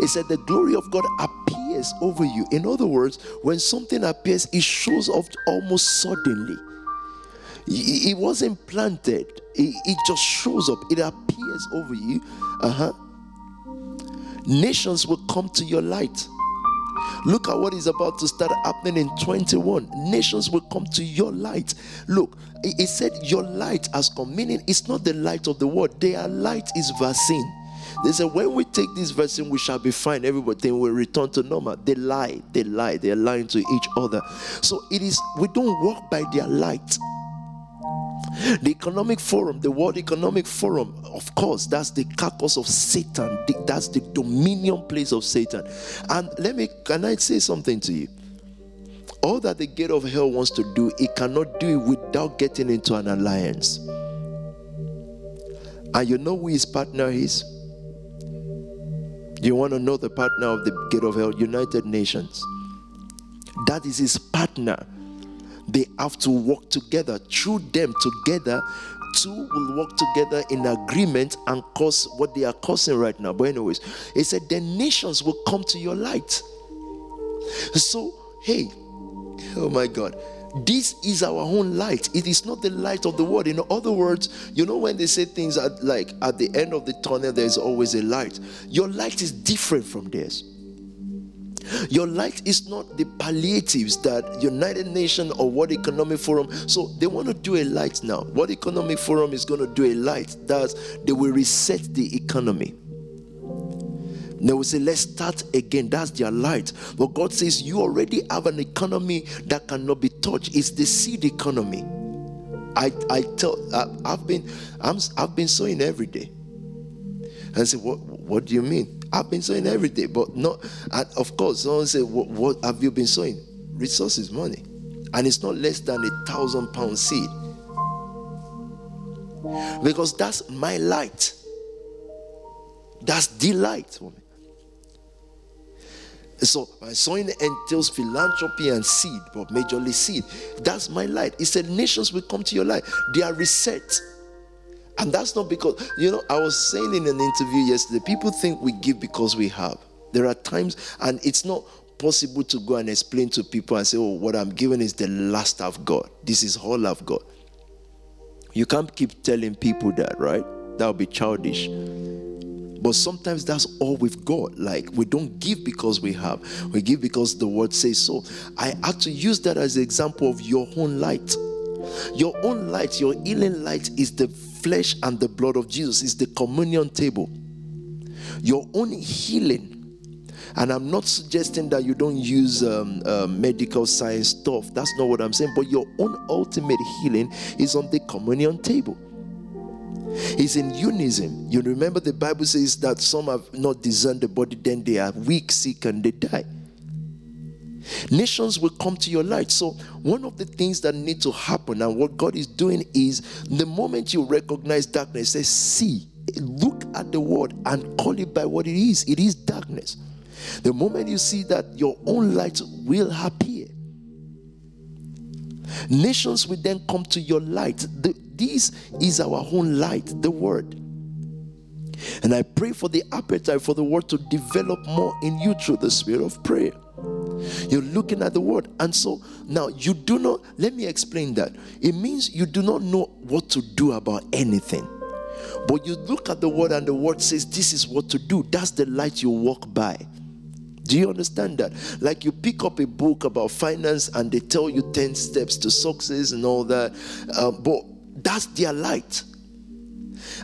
It said the glory of God appears over you. In other words, when something appears, it shows up almost suddenly. It wasn't planted. It, it just shows up. It appears over you. Uh-huh. Nations will come to your light. Look at what is about to start happening in twenty-one. Nations will come to your light. Look, it said your light has come, meaning it's not the light of the world. Their light is vaccine. They said when we take this vaccine, we shall be fine. Everything will return to normal. They lie. They lie. They are lying to each other. So it is, we don't walk by their light. The Economic Forum, the World Economic Forum, of course, that's the carcass of Satan. That's the dominion place of Satan. And let me, can I say something to you? All that the gate of hell wants to do, it cannot do it without getting into an alliance. And you know who his partner is? You want to know the partner of the gate of hell? United Nations. That is his partner. They have to work together. Through them together, two will work together in agreement and cause what they are causing right now. But anyways, it said the nations will come to your light. So, hey, oh my God, this is our own light. It is not the light of the world. In other words, you know when they say things are like at the end of the tunnel, there is always a light. Your light is different from theirs. Your light is not the palliatives that United Nations or World Economic Forum. So they want to do a light now. World Economic Forum is going to do a light that they will reset the economy. They will say, let's start again. That's their light. But God says, you already have an economy that cannot be touched. It's the seed economy. I I tell I've been I'm I've been sowing every day. And say, what what do you mean? I've been sowing every day, but not, and of course, someone said, what, what have you been sowing? Resources, money. And it's not less than a thousand pound seed. Because that's my light. That's the light. So, my sowing entails philanthropy and seed, but majorly seed. That's my light. It said, nations will come to your light. They are reset. And that's not because, you know, I was saying in an interview yesterday, people think we give because we have. There are times, and it's not possible to go and explain to people and say, oh, what I'm giving is the last I've got. This is all I've got. You can't keep telling people that, right? That would be childish. But sometimes that's all we've got. Like, we don't give because we have. We give because the word says so. I had to use that as an example of your own light. Your own light, your healing light is the flesh and the blood of Jesus, is the communion table. Your own healing. And I'm not suggesting that you don't use um, uh, medical science stuff. That's not what I'm saying. But your own ultimate healing is on the communion table. It's in unison. You remember the Bible says that some have not discerned the body, then they are weak, sick, and they die. Nations will come to your light. So one of the things that need to happen and what God is doing is the moment you recognize darkness, say, see, look at the word and call it by what it is. It is darkness. The moment you see that, your own light will appear. Nations will then come to your light. The, this is our own light, the word. And I pray for the appetite for the word to develop more in you through the spirit of prayer. You're looking at the word. And so now you do not, let me explain that. It means you do not know what to do about anything. But you look at the word and the word says, this is what to do. That's the light you walk by. Do you understand that? Like you pick up a book about finance and they tell you ten steps to success and all that. Uh, but that's their light.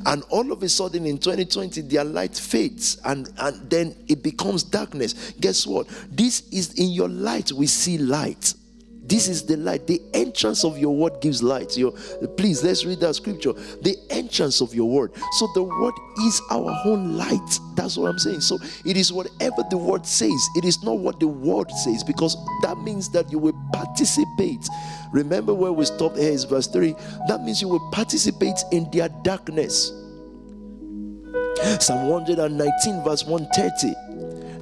And all of a sudden in twenty twenty, their light fades and, and then it becomes darkness. Guess what? This is in your light, we see light. This is the light. The entrance of your word gives light. Your, please, let's read that scripture. The entrance of your word. So the word is our own light. That's what I'm saying. So it is whatever the word says. It is not what the word says, because that means that you will participate. Remember where we stopped here is verse three. That means you will participate in their darkness. Psalm one nineteen verse one thirty.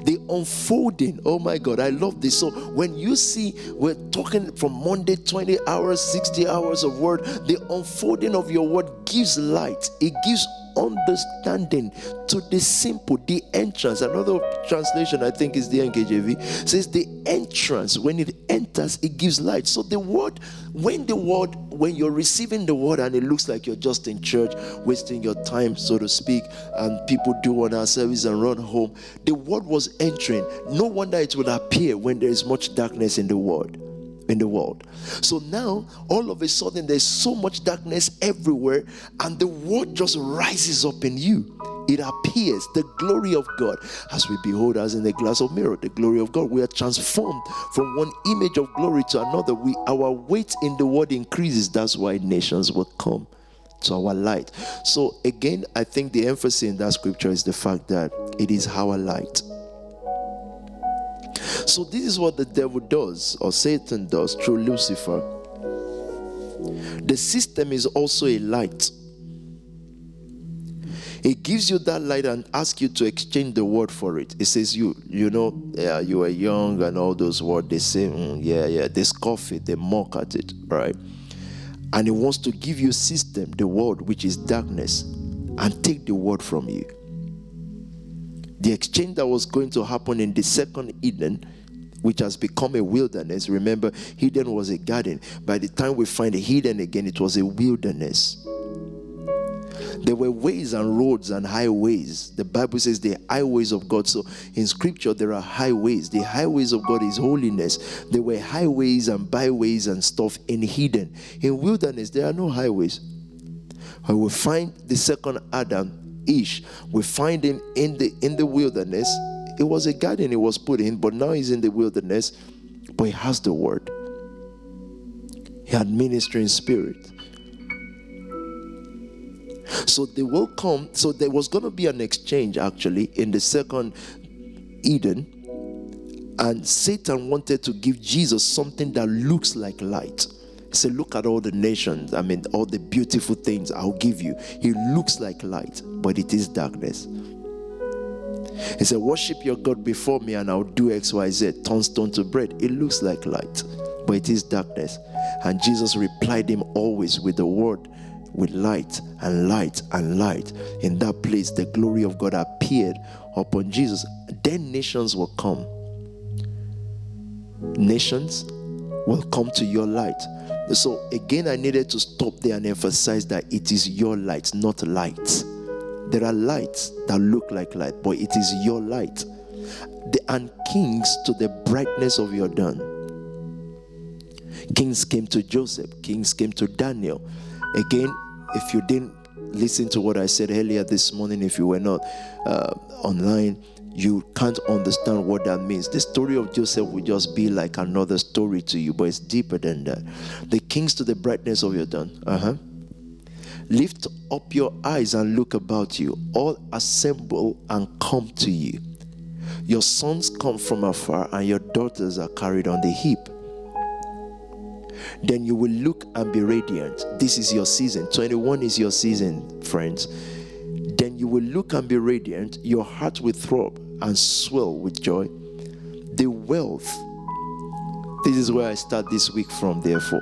The unfolding, oh my God, I love this. So when you see, we're talking from Monday, twenty hours, sixty hours of word, the unfolding of your word gives light. It gives understanding to the simple, the entrance. Another translation, I think, is the N K J V, says the entrance, when it enters, it gives light. So the word, when the word, when you're receiving the word and it looks like you're just in church, wasting your time, so to speak, and people do one hour service and run home, the word was entering. No wonder it will appear when there is much darkness in the world. in the world. So now, all of a sudden, there's so much darkness everywhere, and the word just rises up in you. It appears, the glory of God. As we behold as in the glass of mirror, the glory of God, we are transformed from one image of glory to another. We, our weight in the word increases. That's why nations will come to our light. So again, I think the emphasis in that scripture is the fact that it is our light. So this is what the devil does, or Satan does, through Lucifer. The system is also a light. It gives you that light and asks you to exchange the word for it. It says, you you know, yeah, you are young and all those words, they say, mm, yeah, yeah, they scoff it, they mock at it, right? And it wants to give you system, the word, which is darkness, and take the word from you. The exchange that was going to happen in the second Eden, which has become a wilderness. Remember, Eden was a garden. By the time we find Eden again, it was a wilderness. There were ways and roads and highways. The Bible says the highways of God. So in scripture, there are highways. The highways of God is holiness. There were highways and byways and stuff in Eden. In wilderness, there are no highways. I will find the second Adam. Ish. We find him in the in the wilderness. It was a garden he was put in, but now he's in the wilderness. But he has the word. He had ministering spirit. So they will come. So there was going to be an exchange actually in the second Eden. And Satan wanted to give Jesus something that looks like light. Say, look at all the nations. I mean, all the beautiful things I'll give you. It looks like light, but it is darkness. He said, worship your God before me and I'll do X, Y, Z. Turn stone to bread. It looks like light, but it is darkness. And Jesus replied him always with the word, with light and light and light. In that place, the glory of God appeared upon Jesus. Then nations will come. Nations will come to your light. So again, I needed to stop there and emphasize that it is your light, not light. There are lights that look like light, but it is your light. The, and kings to the brightness of your dawn. Kings came to Joseph. Kings came to Daniel. Again, if you didn't listen to what I said earlier this morning, if you were not uh, online, you can't understand what that means. The story of Joseph will just be like another story to you, but it's deeper than that. The kings to the brightness of your dawn. Uh-huh. Lift up your eyes and look about you. All assemble and come to you. Your sons come from afar and your daughters are carried on the heap. Then you will look and be radiant. This is your season. twenty-one is your season, friends. Then you you will look and be radiant. Your heart will throb and swell with joy. The wealth, this is where I start this week from, therefore.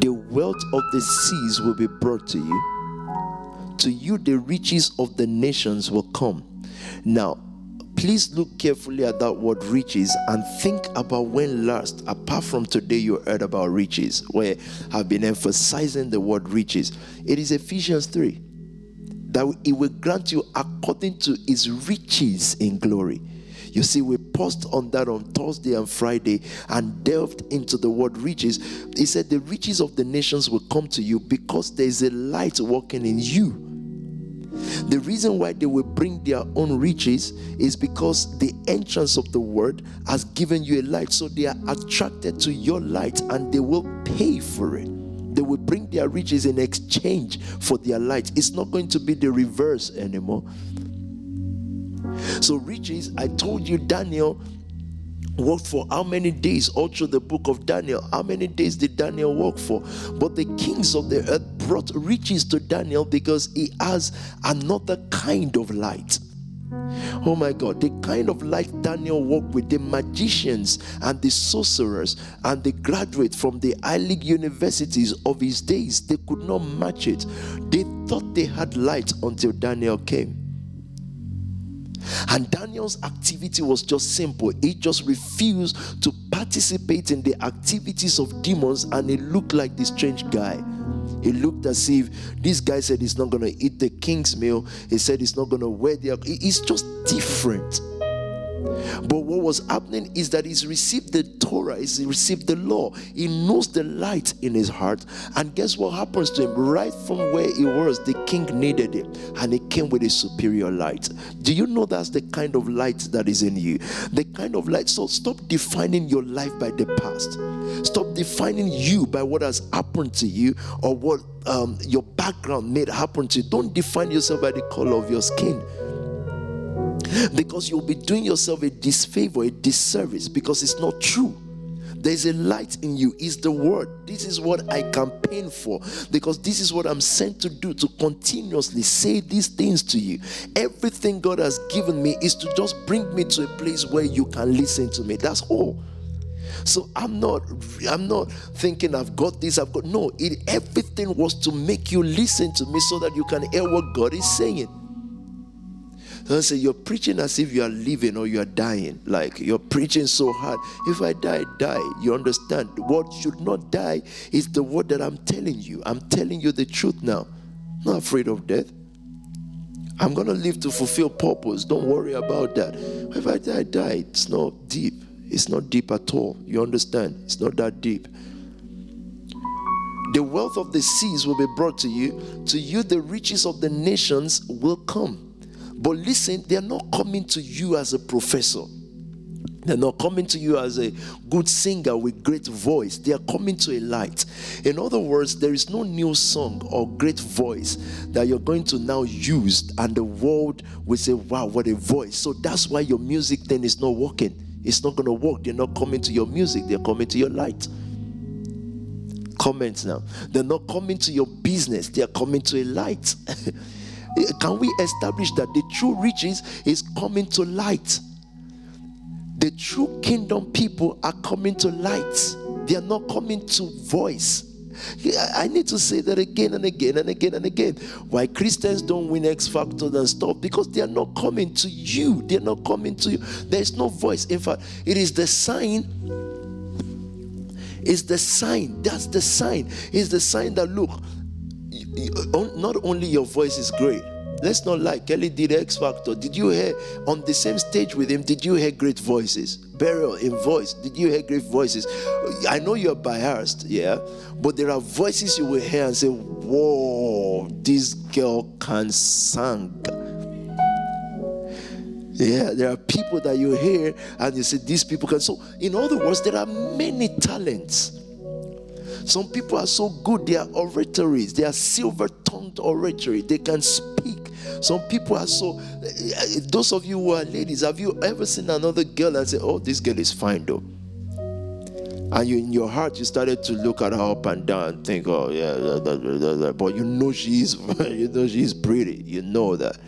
The wealth of the seas will be brought to you. To you the riches of the nations will come. Now, please look carefully at that word riches and think about when last, apart from today, you heard about riches, where I've been emphasizing the word riches. It is Ephesians three, that it will grant you according to his riches in glory. You see, we paused on that on Thursday and Friday and delved into the word riches. He said the riches of the nations will come to you because there is a light working in you. The reason why they will bring their own riches is because the entrance of the word has given you a light. So they are attracted to your light and they will pay for it. They will bring their riches in exchange for their light. It's not going to be the reverse anymore. So riches, I told you Daniel worked for how many days all through the book of Daniel. How many days did Daniel work for? But the kings of the earth brought riches to Daniel because he has another kind of light. Oh my God, the kind of light Daniel walked with, the magicians and the sorcerers and the graduates from the Ivy League universities of his days, they could not match it. They thought they had light until Daniel came. And Daniel's activity was just simple. He just refused to participate in the activities of demons, and he looked like this strange guy. He looked as if this guy said he's not going to eat the king's meal. He said he's not going to wear the... He's just different. But what was happening is that he's received the Torah. He's received the law. He knows the light in his heart. And guess what happens to him? Right from where he was, the king needed him. And he came with a superior light. Do you know that's the kind of light that is in you? The kind of light. So stop defining your life by the past. Stop defining you by what has happened to you or what um, your background made happen to you. Don't define yourself by the color of your skin. Because you'll be doing yourself a disfavor, a disservice, because it's not true. There's a light in you. It's the word. This is what I campaign for, because this is what I'm sent to do, to continuously say these things to you. Everything God has given me is to just bring me to a place where you can listen to me. That's all. So I'm not I'm not thinking I've got this, I've got... No, it, everything was to make you listen to me so that you can hear what God is saying. So I say, you're preaching as if you are living or you are dying. Like, you're preaching so hard. If I die, die. You understand? What should not die is the word that I'm telling you. I'm telling you the truth now. I'm not afraid of death. I'm going to live to fulfill purpose. Don't worry about that. If I die, die. It's not deep. It's not deep at all. You understand? It's not that deep. The wealth of the seas will be brought to you. To you, the riches of the nations will come. But listen, they're not coming to you as a professor. They're not coming to you as a good singer with great voice. They are coming to a light. In other words, there is no new song or great voice that you're going to now use, and the world will say, wow, what a voice. So that's why your music then is not working. It's not going to work. They're not coming to your music. They're coming to your light. Comments now. They're not coming to your business. They are coming to a light. Can we establish that the true riches is coming to light? The true kingdom people are coming to light. They are not coming to voice. I need to say that again and again and again and again. Why Christians don't win X Factor and stuff? Because they are not coming to you. They are not coming to you. There is no voice. In fact, it is the sign. It's the sign. That's the sign. It's the sign that, look, not only your voice is great. Let's not lie. Kelly did X Factor. Did you hear on the same stage with him? Did you hear great voices? Burial in voice. Did you hear great voices? I know you're biased, yeah, but there are voices you will hear and say, "Whoa, this girl can sing." Yeah, there are people that you hear and you say, "These people can." So, in other words, there are many talents. Some people are so good, they are oratories. They are silver-tongued oratory. They can speak. Some people are so... Those of you who are ladies, have you ever seen another girl and say, oh, this girl is fine though? And you, in your heart, you started to look at her up and down and think, oh, yeah, blah, blah, blah, blah. But you know she's, you know she's pretty. You know that.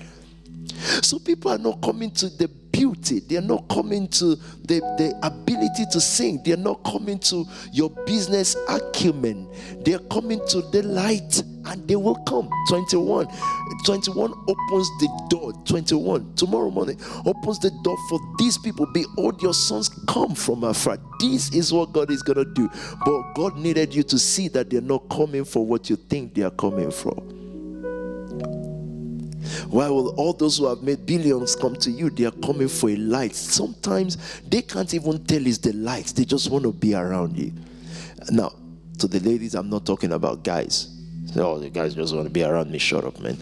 So people are not coming to the beauty. They are not coming to the, the ability to sing. They are not coming to your business acumen. They are coming to the light, and they will come. twenty-one. twenty-one opens the door. twenty-one, tomorrow morning, opens the door for these people. Behold, your sons come from afar. This is what God is going to do. But God needed you to see that they are not coming for what you think they are coming for. Why will all those who have made billions come to you? They are coming for a light. Sometimes they can't even tell it's the light. They just want to be around you. Now, to the ladies, I'm not talking about guys. Oh, the guys just want to be around me. Shut up, man.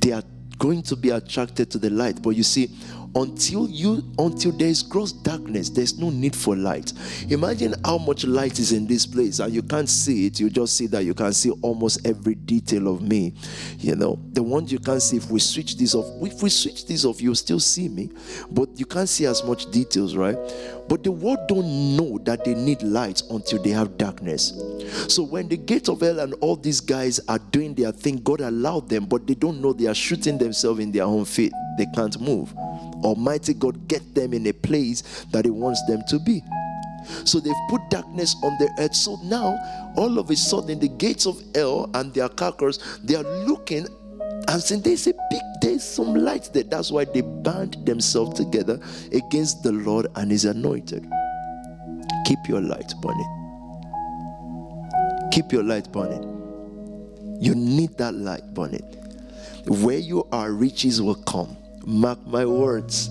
They are going to be attracted to the light. But you see, until you, until there is gross darkness, there's no need for light. Imagine how much light is in this place, and you can't see it. You just see that you can see almost every detail of me. You know, the ones you can't see. If we switch this off, if we switch this off, you'll still see me, but you can't see as much details, right? But the world don't know that they need light until they have darkness. So when the gate of hell and all these guys are doing their thing, God allowed them, but they don't know they are shooting themselves in their own feet. They can't move. Almighty God get them in a place that He wants them to be. So they've put darkness on the earth. So now, all of a sudden, the gates of hell and their carcass, they are looking and saying, there's a big, there's some light there. That's why they band themselves together against the Lord and His anointed. Keep your light burning. Keep your light burning. You need that light burning. Where you are, riches will come. Mark my words,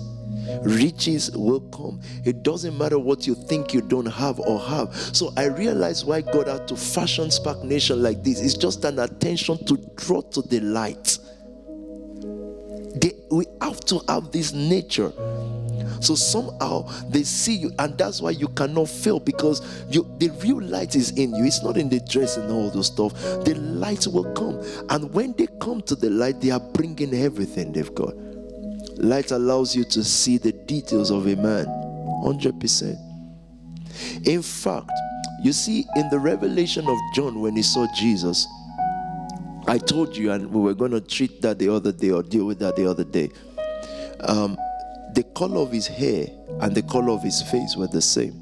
riches will come. It doesn't matter what you think you don't have or have. So I realize why God had to fashion Spark Nation like this. It's just an attention to draw to the light. They, we have to have this nature. So somehow they see you, and that's why you cannot fail, because you, the real light is in you. It's not in the dress and all those stuff. The light will come, and when they come to the light, they are bringing everything they've got. Light allows you to see the details of a man, one hundred percent. In fact, you see, in the revelation of John, when he saw Jesus, I told you, and we were going to treat that the other day or deal with that the other day. Um, the color of his hair and the color of his face were the same.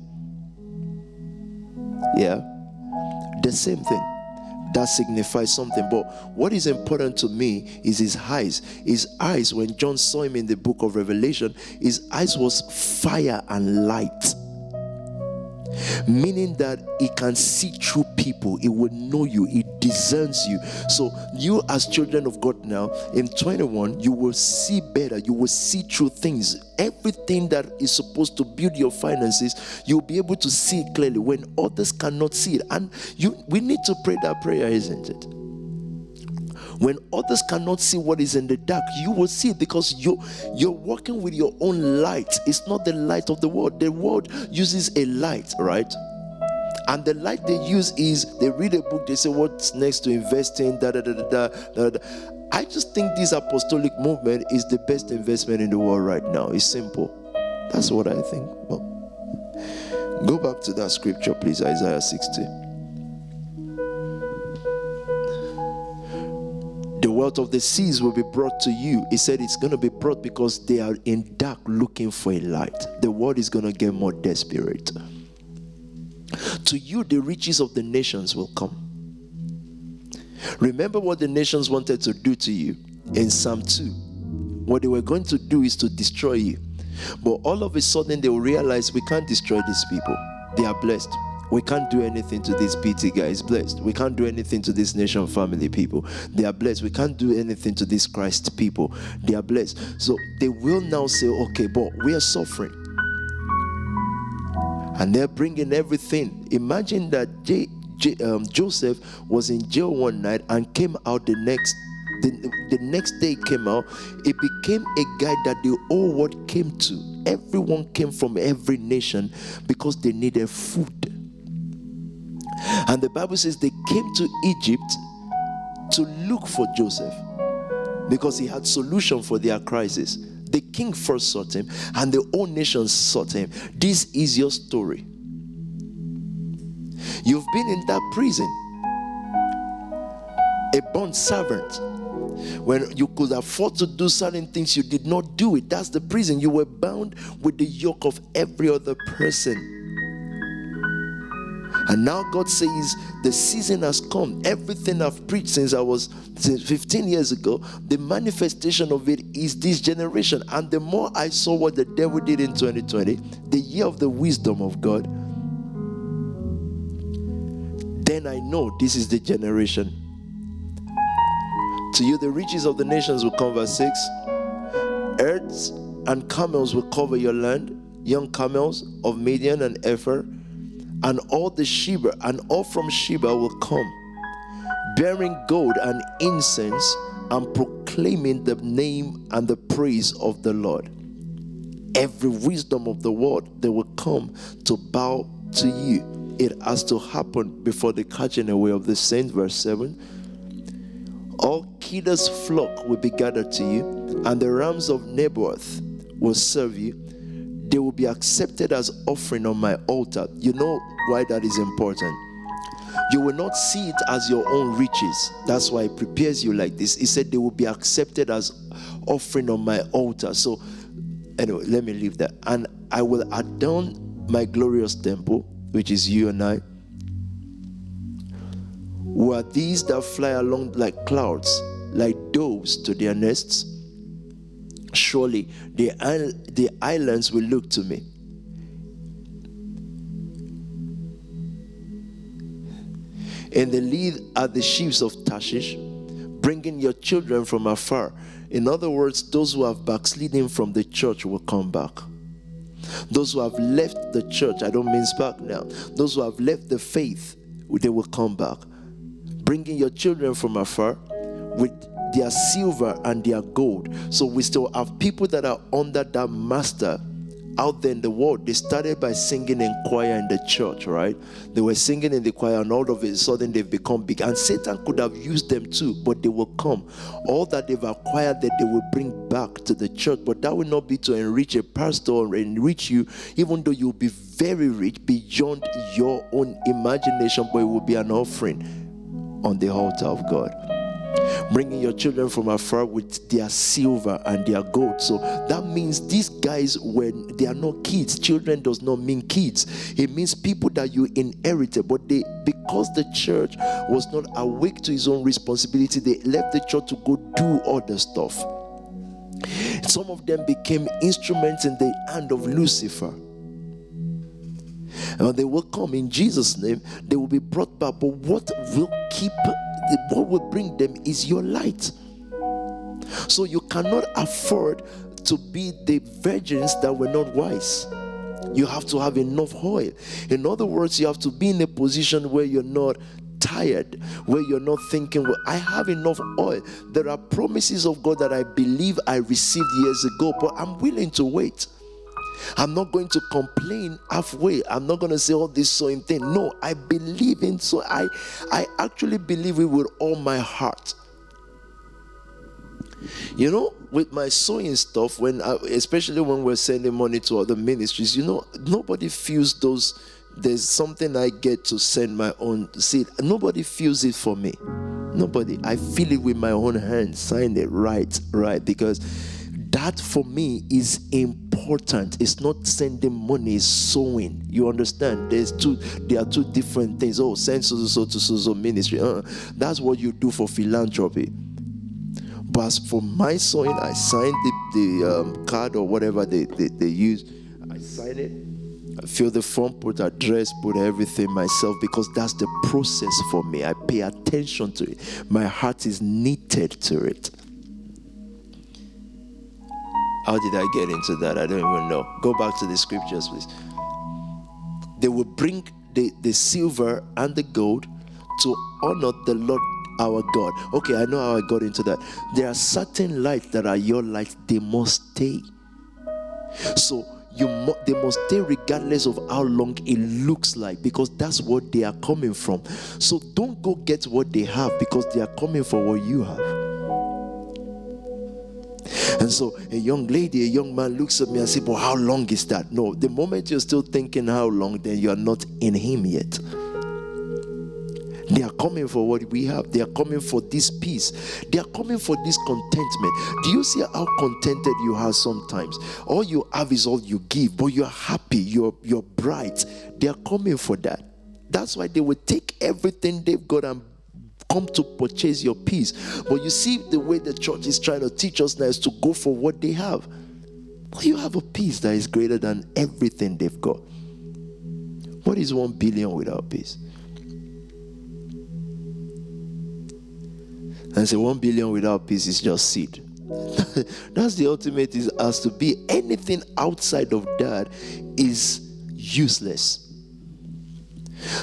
Yeah, the same thing. That signifies something. But what is important to me is his eyes. His eyes, when John saw him in the book of Revelation, his eyes was fire and light. Meaning that he can see through people. He will know you. He discerns you. So you, as children of God now, in twenty-one, you will see better. You will see through things. Everything that is supposed to build your finances, you'll be able to see it clearly when others cannot see it. And you, we need to pray that prayer, isn't it? When others cannot see what is in the dark, you will see it, because you, you're working with your own light. It's not the light of the world. The world uses a light, right? And the light they use is, they read a book, they say, what's next to invest in, da da da da da da. I just think this apostolic movement is the best investment in the world right now. It's simple. That's what I think. Well, go back to that scripture, please, Isaiah sixty. The wealth of the seas will be brought to you. He said it's going to be brought because they are in dark looking for a light. The world is going to get more desperate. To you, the riches of the nations will come. Remember what the nations wanted to do to you in Psalm two. What they were going to do is to destroy you. But all of a sudden, they will realize, we can't destroy these people. They are blessed. We can't do anything to this P T guy. He's blessed. We can't do anything to this nation family people. They are blessed. We can't do anything to this Christ people. They are blessed. So they will now say, okay, but we are suffering. And they're bringing everything. Imagine that J, J, um, Joseph was in jail one night and came out the next the, the next day he came out. It became a guy that the whole world came to. Everyone came from every nation because they needed food. And the Bible says they came to Egypt to look for Joseph because he had solution for their crisis. The king first sought him, and the whole nation sought him. This is your story. You've been in that prison, a bond servant, when you could afford to do certain things, you did not do it. That's the prison. You were bound with the yoke of every other person. And now God says, the season has come. Everything I've preached since I was since fifteen years ago, the manifestation of it is this generation. And the more I saw what the devil did in twenty twenty, the year of the wisdom of God, then I know this is the generation. To you, the riches of the nations will cover six. Herds and camels will cover your land, young camels of Midian and Ephah, and all the Sheba, and all from Sheba will come, bearing gold and incense, and proclaiming the name and the praise of the Lord. Every wisdom of the world, they will come to bow to you. It has to happen before the catching away of the saints, verse seven. All Kedar's flock will be gathered to you, and the rams of Naboth will serve you. They will be accepted as offering on my altar. You know why that is important. You will not see it as your own riches. That's why it prepares you like this. He said they will be accepted as offering on my altar. So anyway, let me leave that. And I will adorn my glorious temple, which is you and I. Were these that fly along like clouds, like doves to their nests? Surely the, the islands will look to me. In the lead are the ships of Tarshish, bringing your children from afar. In other words, those who have backslidden from the church will come back. Those who have left the church, I don't mean back now, those who have left the faith, they will come back. Bringing your children from afar with their silver and their gold. So we still have people that are under that master out there in the world. They started by singing in choir in the church, right? They were singing in the choir, and all of a sudden they've become big. And Satan could have used them too, but they will come. All that they've acquired, that they will bring back to the church. But that will not be to enrich a pastor or enrich you, even though you'll be very rich beyond your own imagination, but it will be an offering on the altar of God. Bringing your children from afar with their silver and their gold. So that means these guys, when they are not kids, children does not mean kids. It means people that you inherited. But they, because the church was not awake to his own responsibility, they left the church to go do other stuff. Some of them became instruments in the hand of Lucifer. And they will come in Jesus' name. They will be brought back. But what will keep, what will bring them is your light. So you cannot afford to be the virgins that were not wise. You have to have enough oil. In other words, you have to be in a position where you're not tired, where you're not thinking, well, I have enough oil. There are promises of God that I believe I received years ago, but I'm willing to wait. I'm not going to complain halfway. I'm not going to say all this sewing thing. No, I believe in so I I actually believe it with all my heart. You know, with my sewing stuff, when I, especially when we're sending money to other ministries, you know, nobody feels those. There's something I get to send my own seed. Nobody feels it for me. Nobody. I feel it with my own hands. Sign it right, right, because that for me is important. It's not sending money, it's sowing. You understand? There's two, there are two different things. Oh, send so, so, so, so, so ministry. Uh-uh. That's what you do for philanthropy. But as for my sowing, I signed the, the um, card or whatever they, they, they use. I sign it. I fill the form, put address, put everything myself, because that's the process for me. I pay attention to it. My heart is knitted to it. How did I get into that? I don't even know. Go back to the scriptures, please. They will bring the, the silver and the gold to honor the Lord our God. Okay, I know how I got into that. There are certain lights that are your lights. They must stay. So you mo- they must stay regardless of how long it looks like, because that's what they are coming from. So don't go get what they have, because they are coming for what you have. And so a young lady, a young man looks at me and says, but how long is that? No, the moment you're still thinking how long, then you are not in him yet. They are coming for what we have. They are coming for this peace. They are coming for this contentment. Do you see how contented you are sometimes? All you have is all you give, but you are happy. You're, you're bright. They are coming for that. That's why they will take everything they've got and come to purchase your peace. But you see, the way the church is trying to teach us now is to go for what they have. But you have a peace that is greater than everything they've got. What is one billion without peace? And say one billion without peace is just seed. That's the ultimate is has to be. Anything outside of that is useless.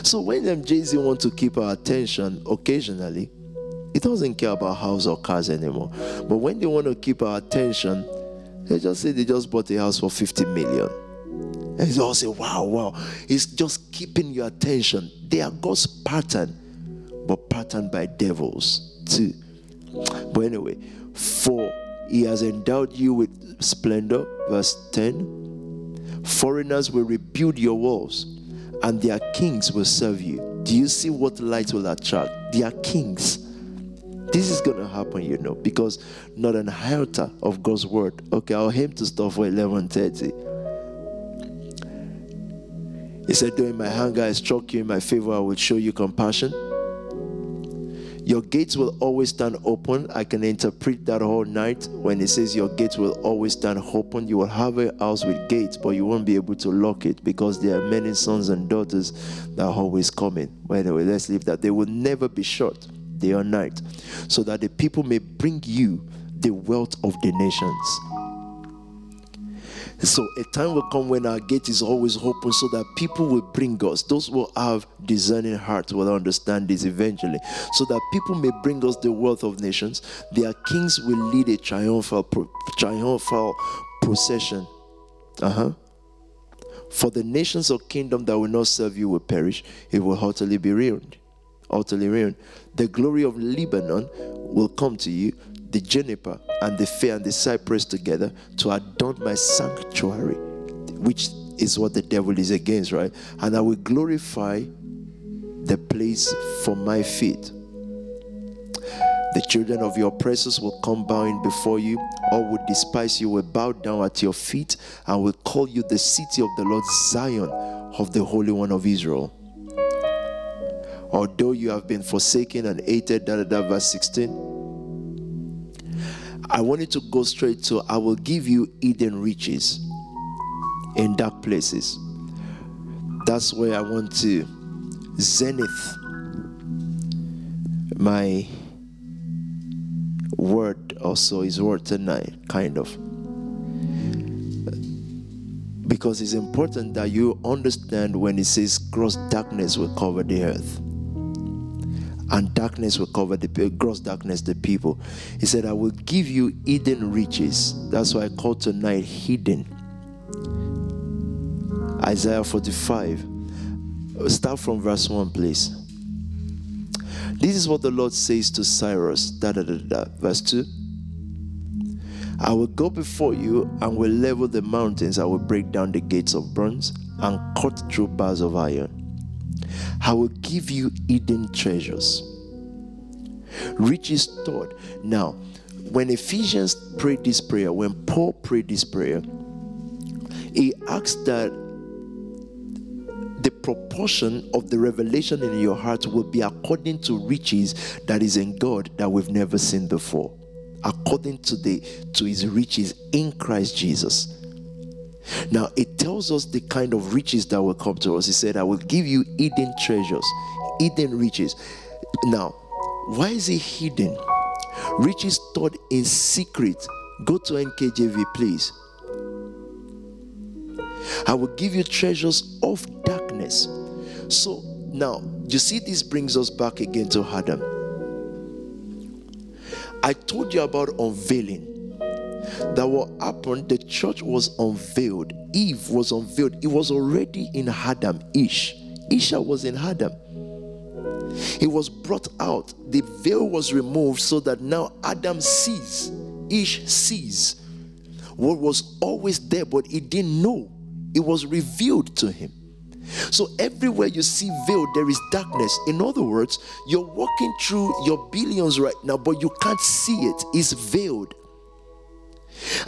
So when them Jay Z want to keep our attention occasionally, it doesn't care about house or cars anymore. But when they want to keep our attention, they just say they just bought a house for fifty million. And they all say, wow, wow. It's just keeping your attention. They are God's pattern, but patterned by devils too. But anyway, for he has endowed you with splendor, verse ten. Foreigners will rebuild your walls, and their kings will serve you. Do you see what light will attract? Their kings. This is going to happen, you know, because not an iota of God's word. Okay, I'll aim to stop for eleven thirty. He said, though in my anger I struck you, in my favor I will show you compassion. Your gates will always stand open. I can interpret that whole night when it says your gates will always stand open. You will have a house with gates, but you won't be able to lock it because there are many sons and daughters that are always coming. By the way, let's leave that. They will never be short day or night, so that the people may bring you the wealth of the nations. So a time will come when our gate is always open, so that people will bring us. Those who have discerning hearts will understand this eventually. So that people may bring us the wealth of nations. Their kings will lead a triumphal, pro- triumphal procession. Uh-huh. For the nations or kingdom that will not serve you will perish. It will utterly be ruined. Utterly ruined. The glory of Lebanon will come to you. The juniper and the fir and the cypress together to adorn my sanctuary, which is what the devil is against, right? And I will glorify the place for my feet. The children of your oppressors will come bowing before you. All who despise you will bow down at your feet and will call you the city of the Lord, Zion of the Holy One of Israel. Although you have been forsaken and hated, da, da, da, verse sixteen. I want you to go straight to, I will give you Eden riches in dark places. That's where I want to zenith my word, also his word tonight, kind of. Because it's important that you understand when it says gross darkness will cover the earth. And darkness will cover the gross darkness the people. He said, I will give you hidden riches. That's why I call tonight hidden. Isaiah forty-five. Start from verse one, please. This is what the Lord says to Cyrus. Da, da, da, da. Verse two. I will go before you and will level the mountains. I will break down the gates of bronze and cut through bars of iron. I will give you hidden treasures, riches stored. Now, when Ephesians prayed this prayer, when Paul prayed this prayer, he asked that the proportion of the revelation in your heart will be according to riches that is in God that we've never seen before, according to the to his riches in Christ Jesus. Now, it tells us the kind of riches that will come to us. He said, I will give you hidden treasures, hidden riches. Now, why is it hidden? Riches stored in secret. Go to N K J V, please. I will give you treasures of darkness. So, now, you see, this brings us back again to Adam. I told you about unveiling. That what happened, the church was unveiled. Eve was unveiled. It was already in Adam. Ish. Isha was in Adam. It was brought out. The veil was removed so that now Adam sees. Ish sees. what was always there, but he didn't know. It was revealed to him. So everywhere you see veil, there is darkness. In other words, you're walking through your billions right now, but you can't see it. It's veiled.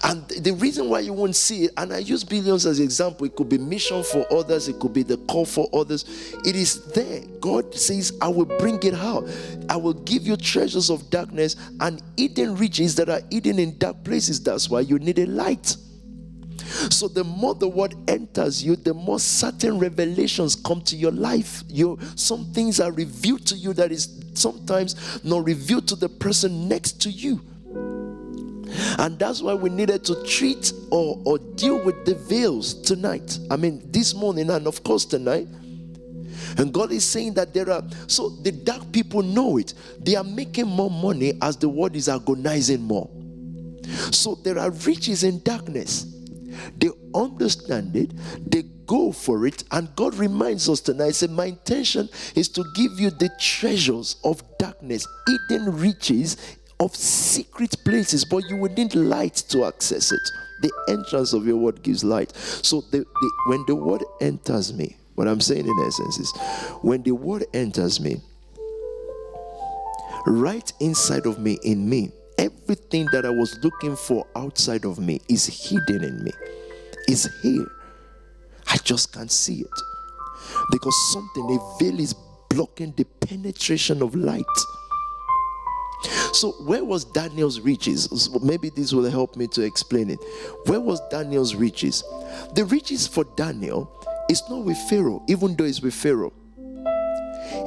And the reason why you won't see it, and I use billions as an example, it could be mission for others, it could be the call for others. It is there. God says, I will bring it out. I will give you treasures of darkness and hidden riches that are hidden in dark places. That's why you need a light. So the more the word enters you, the more certain revelations come to your life. Your, some things are revealed to you that is sometimes not revealed to the person next to you. And that's why we needed to treat or, or deal with the veils tonight. I mean, this morning and of course tonight. And God is saying that there are, so the dark people know it. They are making more money as the world is agonizing more. So there are riches in darkness. They understand it. They go for it. And God reminds us tonight. He said, my intention is to give you the treasures of darkness, hidden riches of secret places, but you will need light to access it. The entrance of your word gives light. So the, the, when the word enters me, what I'm saying in essence is, when the word enters me, right inside of me, in me, everything that I was looking for outside of me is hidden in me. It's here. I just can't see it. Because something, a veil is blocking the penetration of light. So where was Daniel's riches? Maybe this will help me to explain it. Where was Daniel's riches? The riches for Daniel is not with Pharaoh, even though it's with Pharaoh.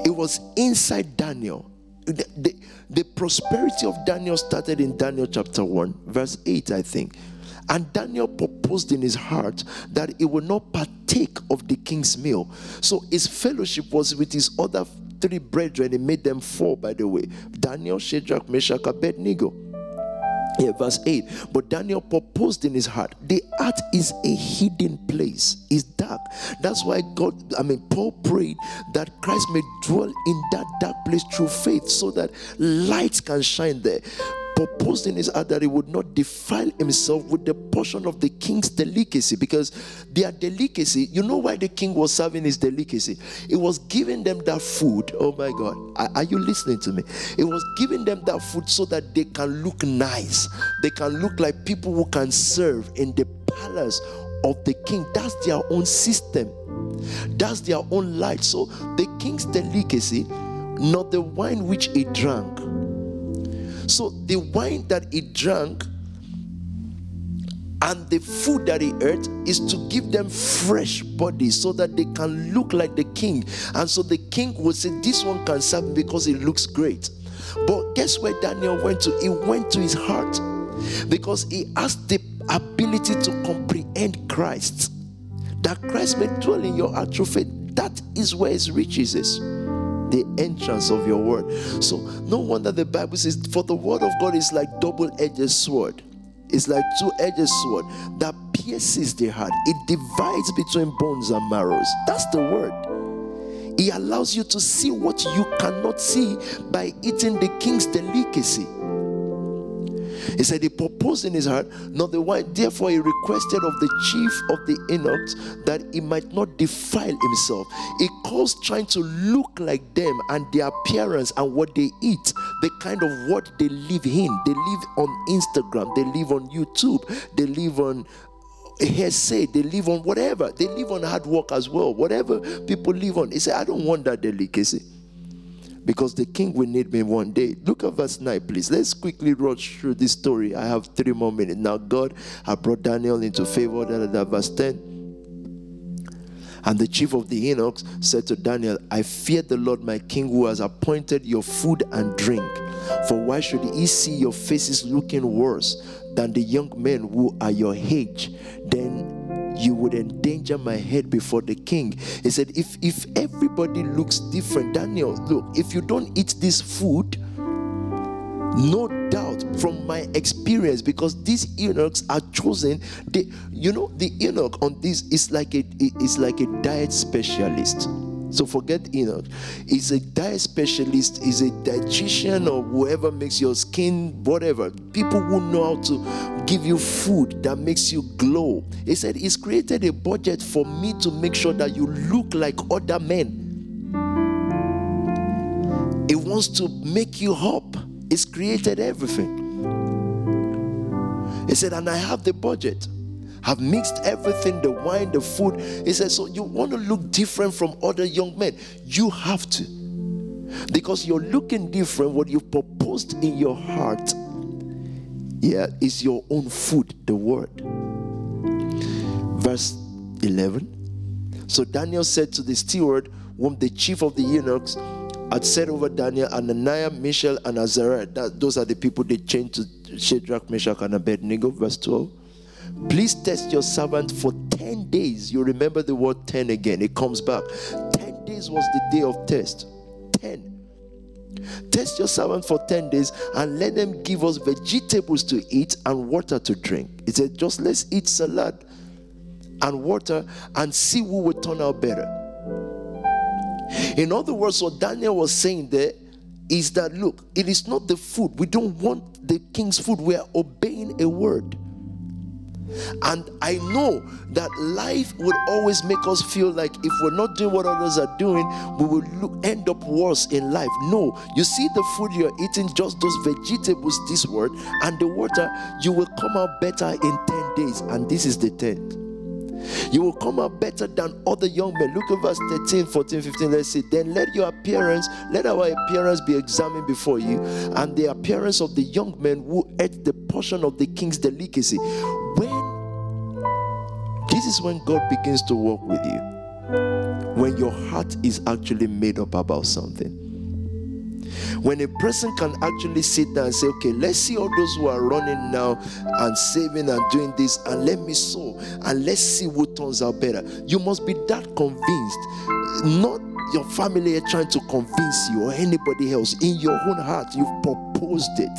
It was inside Daniel. The, the, the prosperity of Daniel started in Daniel chapter one, verse eight, I think. And Daniel proposed in his heart that he would not partake of the king's meal. So his fellowship was with his other three brethren. He made them four, by the way. Daniel, Shadrach, Meshach, Abednego. Yeah, verse eight. But Daniel proposed in his heart. The heart is a hidden place. It's dark. That's why God, I mean, Paul prayed that Christ may dwell in that dark place through faith so that light can shine there. Proposed in his heart that he would not defile himself with the portion of the king's delicacy, because their delicacy, you know why the king was serving his delicacy? It was giving them that food. Oh my God, are, are you listening to me? It was giving them that food so that they can look nice. They can look like people who can serve in the palace of the king. That's their own system. That's their own light. So the king's delicacy, not the wine which he drank. So the wine that he drank and the food that he ate is to give them fresh bodies so that they can look like the king. And so the king would say, this one can serve me because it looks great. But guess where Daniel went to? He went to his heart because he has the ability to comprehend Christ. That Christ may dwell in your heart through faith. That is where his riches is. The entrance of your word. So no wonder the Bible says, for the word of God is like double-edged sword. It's like two-edged sword that pierces the heart. It divides between bones and marrows. That's the word. It allows you to see what you cannot see by eating the king's delicacy. He said he proposed in his heart, not the wine. Therefore he requested of the chief of the eunuchs that he might not defile himself. He calls trying to look like them and their appearance and what they eat, the kind of what they live in. They live on Instagram, they live on YouTube, they live on hearsay, they live on whatever. They live on hard work as well, whatever people live on. He said, I don't want that delicacy. Because the king will need me one day. Look at verse nine, please. Let's quickly rush through this story. I have three more minutes. Now, God had brought Daniel into favor. Da, da, da, verse ten. And the chief of the eunuchs said to Daniel, I fear the Lord my king who has appointed your food and drink. For why should he see your faces looking worse than the young men who are your age? Then you would endanger my head before the king. He said, if if everybody looks different, Daniel, look, if you don't eat this food, no doubt from my experience, because these eunuchs are chosen, they, you know, the eunuch on this is like a, is like a diet specialist. So forget Enoch. He's a diet specialist, he's a dietitian or whoever makes your skin, whatever. People who know how to give you food that makes you glow. He said, he's created a budget for me to make sure that you look like other men. He wants to make you up. He's created everything. He said, and I have the budget. I've mixed everything, the wine, the food. He said, so you want to look different from other young men. You have to. Because you're looking different. What you've proposed in your heart, yeah, is your own food, the word. Verse eleven. So Daniel said to the steward, whom the chief of the eunuchs had set over Daniel, Ananiah, Mishael, and Azariah. That, those are the people they changed to Shadrach, Meshach, and Abednego. Verse twelve. Please test your servant for ten days. You remember the word ten again. It comes back. ten days was the day of test. ten. Test your servant for ten days and let them give us vegetables to eat and water to drink. He said, just let's eat salad and water and see who will turn out better. In other words, what Daniel was saying there is that, look, it is not the food. We don't want the king's food. We are obeying a word. And I know that life would always make us feel like if we're not doing what others are doing, we will look, end up worse in life. No, you see the food you're eating, just those vegetables, this word, and the water, you will come out better in ten days. And this is the tenth. You will come out better than other young men. Look at verse thirteen, fourteen, fifteen. Let's see. Then let your appearance, let our appearance be examined before you, and the appearance of the young men who ate the portion of the king's delicacy. When this is when God begins to work with you, when your heart is actually made up about something. When a person can actually sit down and say, okay, let's see all those who are running now and saving and doing this, and let me sow, and let's see what turns out better. You must be that convinced. Not your family trying to convince you or anybody else. In your own heart, you've proposed it.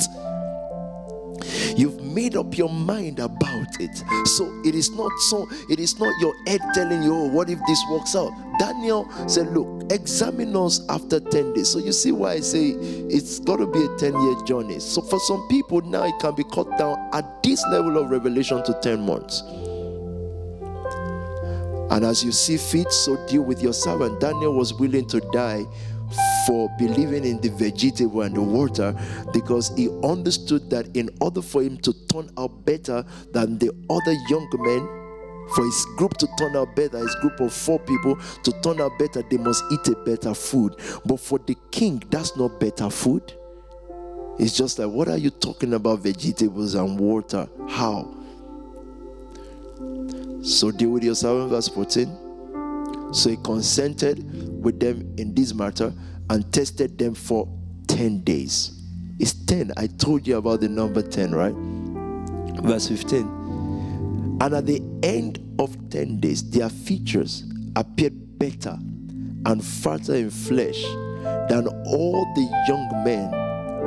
You've made up your mind about it. So it is not so, it is not your head telling you, oh, what if this works out? Daniel said, look, examine us after ten days. So you see why I say it's got to be a ten-year journey. So for some people now, it can be cut down at this level of revelation to ten months. And as you see fit, so deal with your servant. Daniel was willing to die for believing in the vegetable and the water, because he understood that in order for him to turn out better than the other young men, for his group to turn out better, his group of four people to turn out better, they must eat a better food. But for the king, that's not better food. It's just like, what are you talking about, vegetables and water? How? So deal with your servant, verse fourteen. So he consented with them in this matter and tested them for ten days. It's ten. I told you about the number ten, right? Verse fifteen. And at the end of ten days, their features appeared better and fatter in flesh than all the young men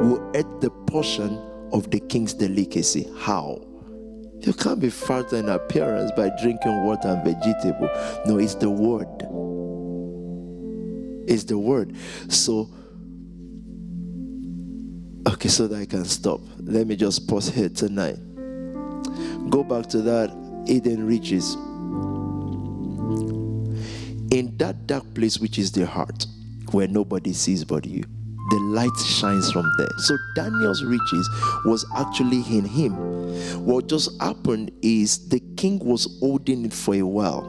who ate the portion of the king's delicacy. How? You can't be fatter in appearance by drinking water and vegetable. No, it's the word. It's the word. So, okay, so that I can stop. Let me just pause here tonight. Go back to that Eden riches. In that dark place, which is the heart, where nobody sees but you, the light shines from there. So Daniel's riches was actually in him. What just happened is the king was holding it for a while.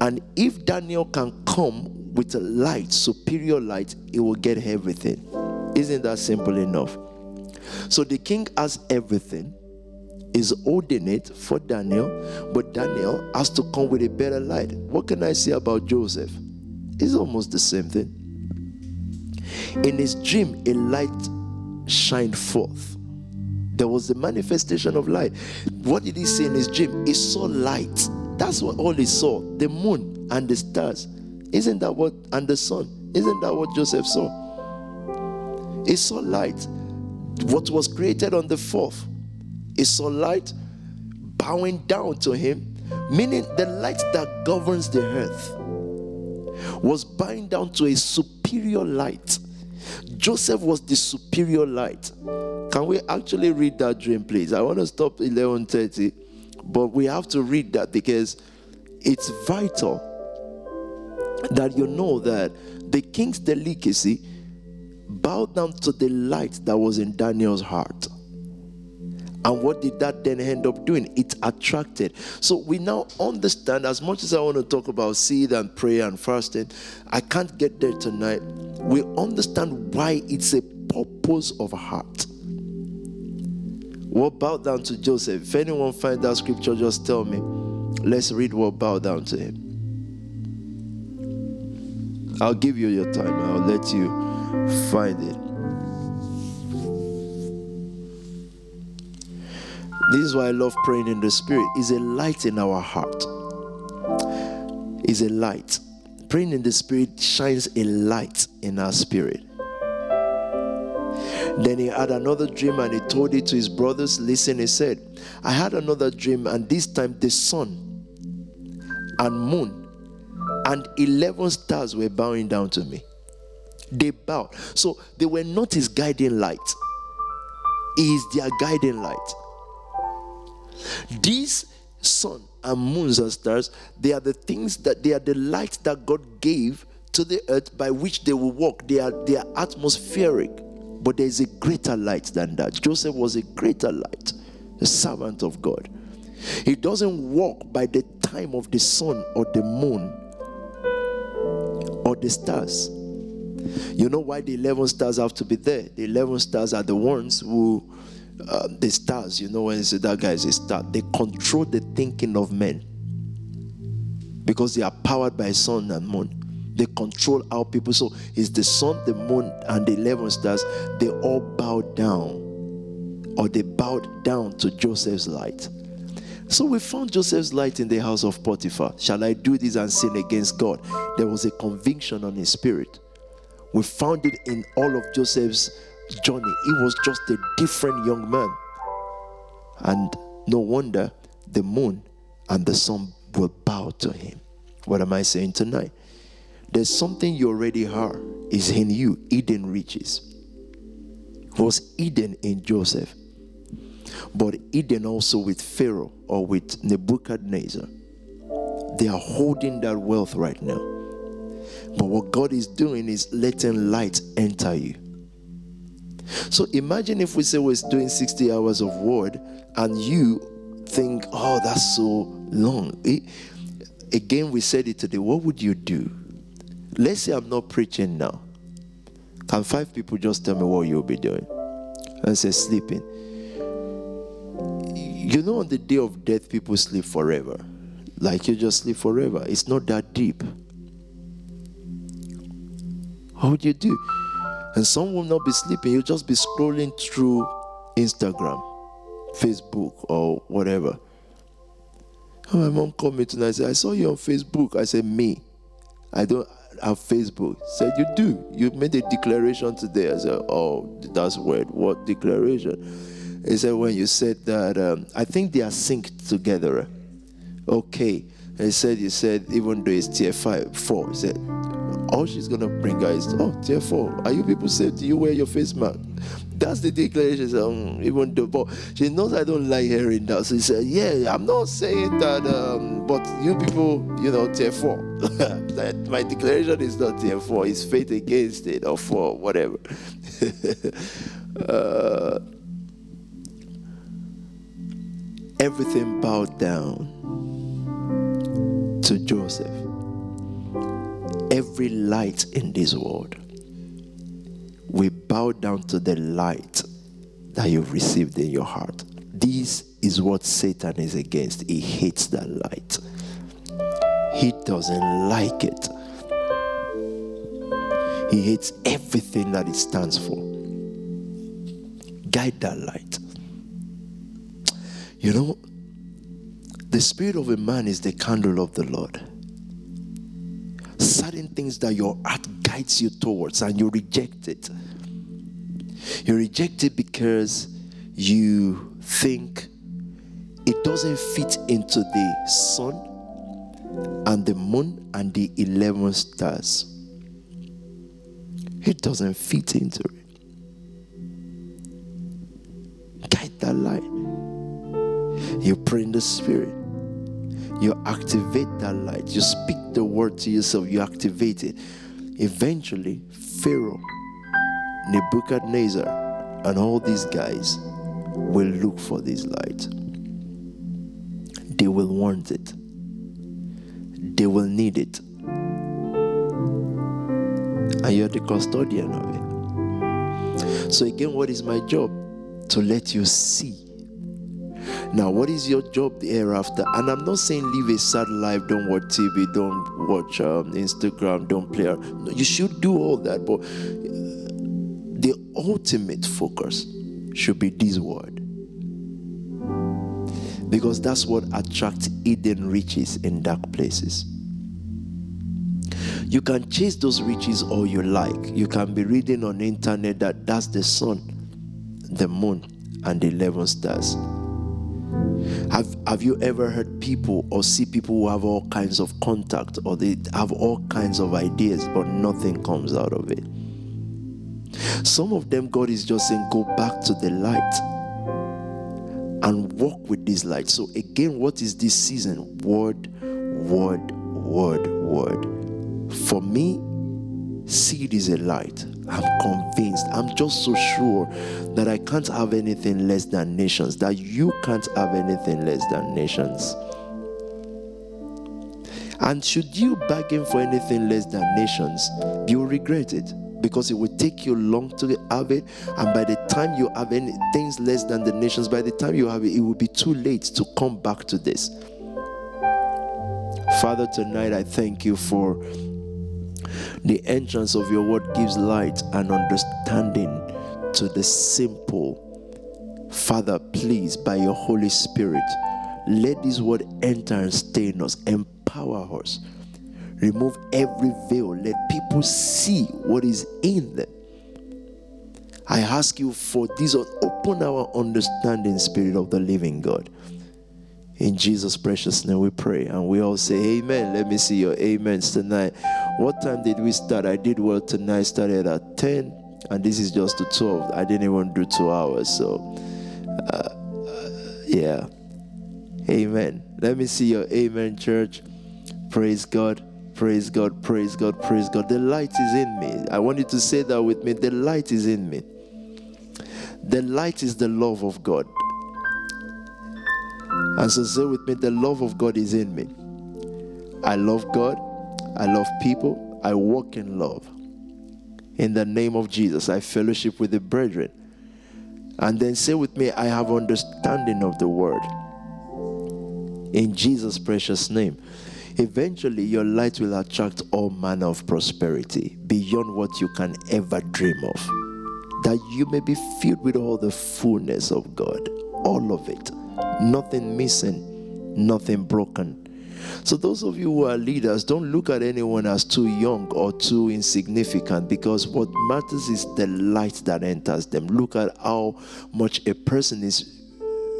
And if Daniel can come with a light, superior light, he will get everything. Isn't that simple enough? So the king has everything, is holding it for Daniel, but Daniel has to come with a better light. What can I say about Joseph? It's almost the same thing. In his dream, a light shined forth. There was the manifestation of light. What did he see in his dream? He saw light. That's what all he saw, the moon and the stars. Isn't that what, and the sun. Isn't that what Joseph saw? He saw light. What was created on the fourth, he saw light bowing down to him, meaning the light that governs the earth. was bound down to a superior light. Joseph was the superior light. Can we actually read that dream, please? I want to stop eleven thirty, but we have to read that because it's vital that you know that the king's delicacy bowed down to the light that was in Daniel's heart. And what did that then end up doing? It attracted. So we now understand, as much as I want to talk about seed and prayer and fasting, I can't get there tonight. We understand why it's a purpose of heart. What bowed down to Joseph? If anyone finds that scripture, just tell me. Let's read what bowed down to him. I'll give you your time. I'll let you find it. This is why I love praying in the Spirit. It's a light in our heart. It's a light. Praying in the Spirit shines a light in our spirit. Then he had another dream and he told it to his brothers. Listen, he said, I had another dream, and this time the sun and moon and eleven stars were bowing down to me. They bowed. So they were not his guiding light. He is their guiding light. These sun and moons and stars, they are the things that they are the light that God gave to the earth by which they will walk. They are, they are atmospheric, but there is a greater light than that. Joseph was a greater light, the servant of God. He doesn't walk by the time of the sun or the moon or the stars. You know why the eleven stars have to be there? The eleven stars are the ones who, uh, the stars, you know, when you say that guy is a star, they control the thinking of men because they are powered by sun and moon. They control our people. So it's the sun, the moon, and the eleven stars. They all bowed down, or they bowed down to Joseph's light. So we found Joseph's light in the house of Potiphar. Shall I do this and sin against God? There was a conviction on his spirit. We found it in all of Joseph's journey. He was just a different young man. And no wonder the moon and the sun will bow to him. What am I saying tonight? There's something you already are. It's in you. Eden riches. It was Eden in Joseph. But Eden also with Pharaoh or with Nebuchadnezzar. They are holding that wealth right now. But what God is doing is letting light enter you. So imagine if we say we're doing sixty hours of word and you think, oh, that's so long. It, again, we said it today. What would you do? Let's say I'm not preaching now. Can five people just tell me what you'll be doing? And say sleeping. You know, on the day of death, people sleep forever. Like you just sleep forever. It's not that deep. How would you do? And some will not be sleeping. You'll just be scrolling through Instagram, Facebook, or whatever. Oh, my mom called me tonight and said, I saw you on Facebook. I said, me. I don't have Facebook. She said, you do. You made a declaration today. I said, oh, that's weird. What declaration? He said, when you said that, um, I think they are synced together. Okay. He said, you said, even though it's tier five, four. He said, all she's going to bring her is, oh, tier four. Are you people safe? Do you wear your face mask? That's the declaration. She said, um, even though, but she knows I don't like hearing that. So he said, yeah, I'm not saying that, um, but you people, you know, tier four. That my declaration is not tier four. It's faith against it or for whatever. uh, Everything bowed down to Joseph. Every light in this world, we bow down to the light that you've received in your heart. This is what Satan is against. He hates that light. He doesn't like it. He hates everything that it stands for. Guide that light. You know, the spirit of a man is the candle of the Lord. Certain things that your heart guides you towards and you reject it. You reject it because you think it doesn't fit into the sun and the moon and the eleven stars. It doesn't fit into it. Guide that light. You pray in the Spirit. You activate that light. You speak the word to yourself. You activate it. Eventually, Pharaoh, Nebuchadnezzar, and all these guys will look for this light. They will want it. They will need it. And you're the custodian of it. So again, what is my job? To let you see. Now, what is your job thereafter? And I'm not saying live a sad life, don't watch T V, don't watch um, Instagram, don't play. No, you should do all that, but the ultimate focus should be this word. Because that's what attracts hidden riches in dark places. You can chase those riches all you like. You can be reading on the internet that that's the sun, the moon, and the eleven stars. Have Have you ever heard people or see people who have all kinds of contact, or they have all kinds of ideas, but nothing comes out of it? Some of them, God is just saying, go back to the light and walk with this light. So again, what is this season? Word, word, word, word. For me, seed is a light. I'm convinced. I'm just so sure that I can't have anything less than nations, that you can't have anything less than nations. And should you bargain for anything less than nations, you'll regret it, because it will take you long to have it. And by the time you have any things less than the nations, by the time you have it, it will be too late to come back to this. Father, tonight I thank you for the entrance of your word gives light and understanding to the simple. Father, please, by your Holy Spirit, let this word enter and stay in us. Empower us. Remove every veil. Let people see what is in them. I ask you for this. Open our understanding, Spirit of the living God. In Jesus' precious name we pray. And we all say amen. Let me see your amens tonight. What time did we start? I did well tonight. Started at ten. And this is just to twelve. I didn't even do two hours. So, uh, uh, yeah. Amen. Let me see your amen, church. Praise God. Praise God. Praise God. Praise God. The light is in me. I want you to say that with me. The light is in me. The light is the love of God. And so say with me, the love of God is in me. I love God. I love people. I walk in love. In the name of Jesus, I fellowship with the brethren. And then say with me, I have understanding of the word. In Jesus' precious name. Eventually, your light will attract all manner of prosperity beyond what you can ever dream of. That you may be filled with all the fullness of God. All of it. Nothing missing, nothing broken. So those of you who are leaders, don't look at anyone as too young or too insignificant, because what matters is the light that enters them. Look at how much a person is,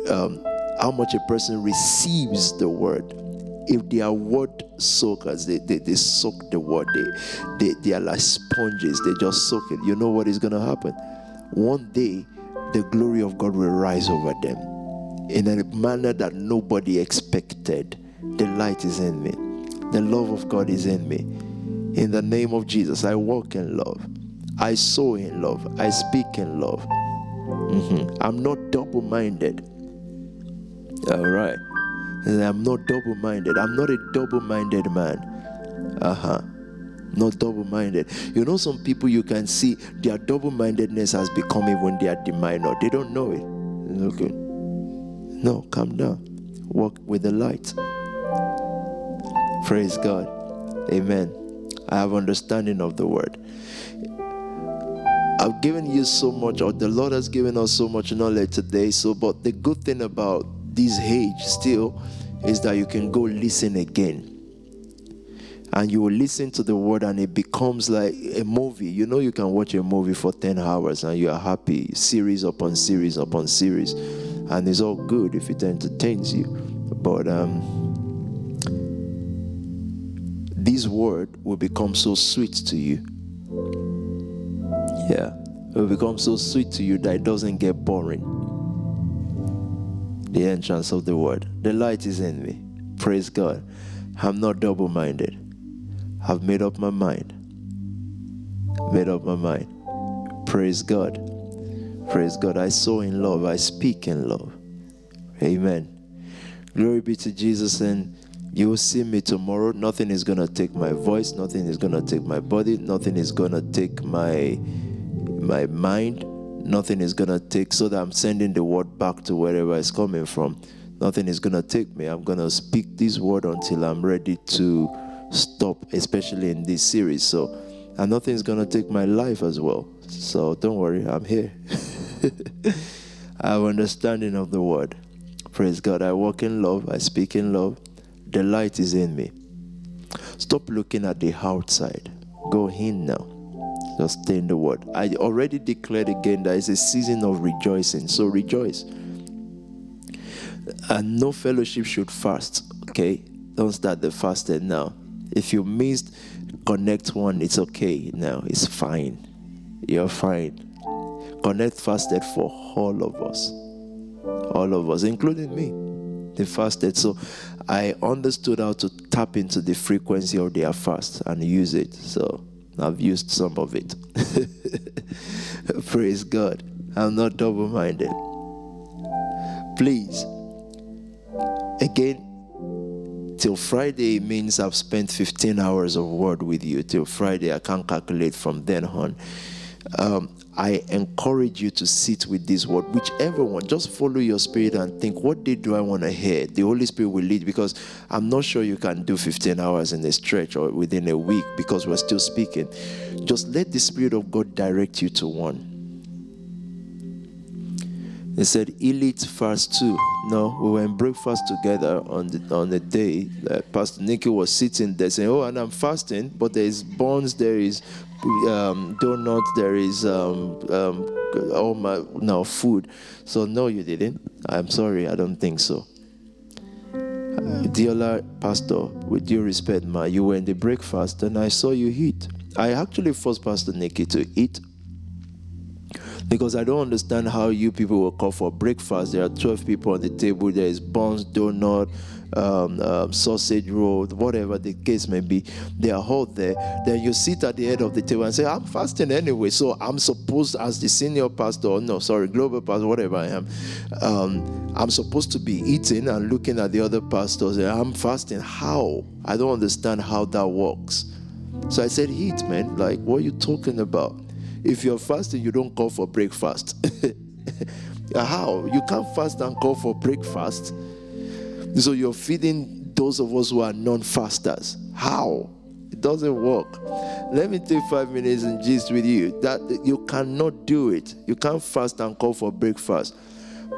um, how much a person receives the word. If they are word soakers, they, they, they soak the word. They, they, they are like sponges. They just soak it. You know what is going to happen? One day, the glory of God will rise over them. In a manner that nobody expected. The light is in me. The love of God is in me. In the name of Jesus, I walk in love. I sow in love. I speak in love. Mm-hmm. I'm not double-minded. All right. I'm not double-minded. I'm not a double-minded man. Uh-huh. Not double-minded. You know, some people you can see, their double-mindedness has become even their demise. They don't know it. Okay. No, calm down. Walk with the light. Praise God. Amen. I have understanding of the word. I've given you so much, or the Lord has given us so much knowledge today. So, but the good thing about this age still is that you can go listen again. And you will listen to the word and it becomes like a movie. You know, you can watch a movie for ten hours and you are happy. Series upon series upon series. And it's all good if it entertains you. But um, His word will become so sweet to you. Yeah, it will become so sweet to you that it doesn't get boring. The entrance of the word. The light is in me. Praise God. I'm not double-minded. I've made up my mind. Made up my mind. Praise God. Praise God. I sow in love. I speak in love. Amen. Glory be to Jesus, and you will see me tomorrow. Nothing is going to take my voice. Nothing is going to take my body. Nothing is going to take my my mind. Nothing is going to take, so that I'm sending the word back to wherever it's coming from. Nothing is going to take me. I'm going to speak this word until I'm ready to stop, especially in this series. So, and nothing is going to take my life as well. So don't worry, I'm here. I have understanding of the word. Praise God. I walk in love. I speak in love. The light is in me. Stop looking at the outside. Go in now. Just stay in the word. I already declared again that it's a season of rejoicing. So rejoice. And no fellowship should fast. Okay? Don't start the fasting now. If you missed Connect one, it's okay now. It's fine. You're fine. Connect fasted for all of us. All of us, including me. They fasted. So I understood how to tap into the frequency of their fast and use it. So I've used some of it. Praise God. I'm not double-minded. Please. Again, till Friday means I've spent fifteen hours of word with you. Till Friday, I can't calculate from then on. Um, I encourage you to sit with this word, whichever one. Just follow your spirit and think, what day do I want to hear? The Holy Spirit will lead, because I'm not sure you can do fifteen hours in a stretch or within a week, because we're still speaking. Just let the Spirit of God direct you to one. They said, Elite fast too. No, we were in breakfast together on the, on the day that Pastor Nikki was sitting there saying, oh, and I'm fasting, but there is buns, there is Um, donut, there is um, um, all my no food. So no, you didn't. I'm sorry, I don't think so. Uh, dear Pastor, with due respect, ma, you were in the breakfast and I saw you eat. I actually forced Pastor Nikki to eat, because I don't understand how you people will call for breakfast. There are twelve people on the table. There is buns, donut, um, um, sausage roll, whatever the case may be. They are all there. Then you sit at the head of the table and say, I'm fasting anyway, so I'm supposed, as the senior pastor, no, sorry, global pastor, whatever I am, um, I'm supposed to be eating and looking at the other pastors. I'm fasting. How? I don't understand how that works. So I said, eat, man. Like, what are you talking about? If you're fasting, you don't call for breakfast. How? You can't fast and call for breakfast. So you're feeding those of us who are non-fasters. How? It doesn't work. Let me take five minutes and gist with you. That you cannot do it. You can't fast and call for breakfast.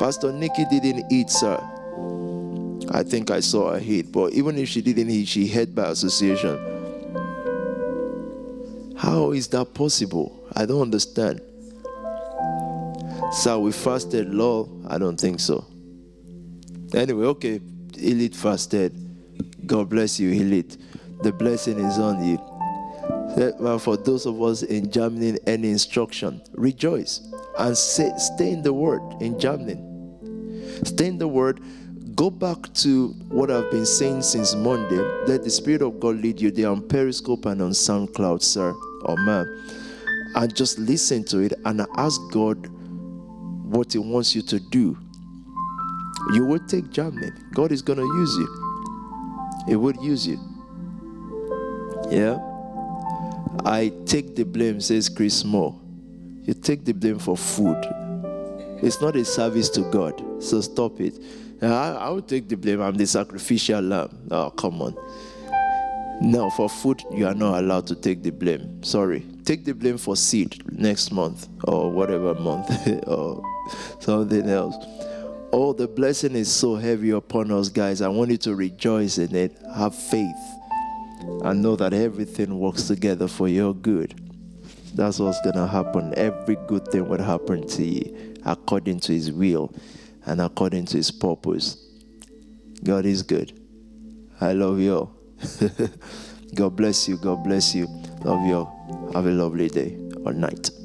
Pastor Nikki didn't eat, sir. I think I saw her eat. But even if she didn't eat, she ate by association. How is that possible? I don't understand. So we fasted, law? I don't think so. Anyway, okay, Elite fasted. God bless you, Elite. The blessing is on you. Well, for those of us in Germany, any instruction, rejoice and say, stay in the word in Germany. Stay in the word. Go back to what I've been saying since Monday. Let the Spirit of God lead you there on Periscope and on SoundCloud, sir or ma'am. And just listen to it and ask God what He wants you to do. You will take judgment. God is going to use you. He would use you. Yeah? I take the blame, says Chris Moore. You take the blame for food. It's not a service to God, so stop it. I, I will take the blame. I'm the sacrificial lamb. Oh, come on. No, for food, you are not allowed to take the blame. Sorry. Take the blame for seed next month or whatever month or something else. Oh, the blessing is so heavy upon us, guys. I want you to rejoice in it. Have faith and know that everything works together for your good. That's what's going to happen. Every good thing will happen to you according to His will and according to His purpose. God is good. I love you all. God bless you. God bless you. Love you all. Have a lovely day or night.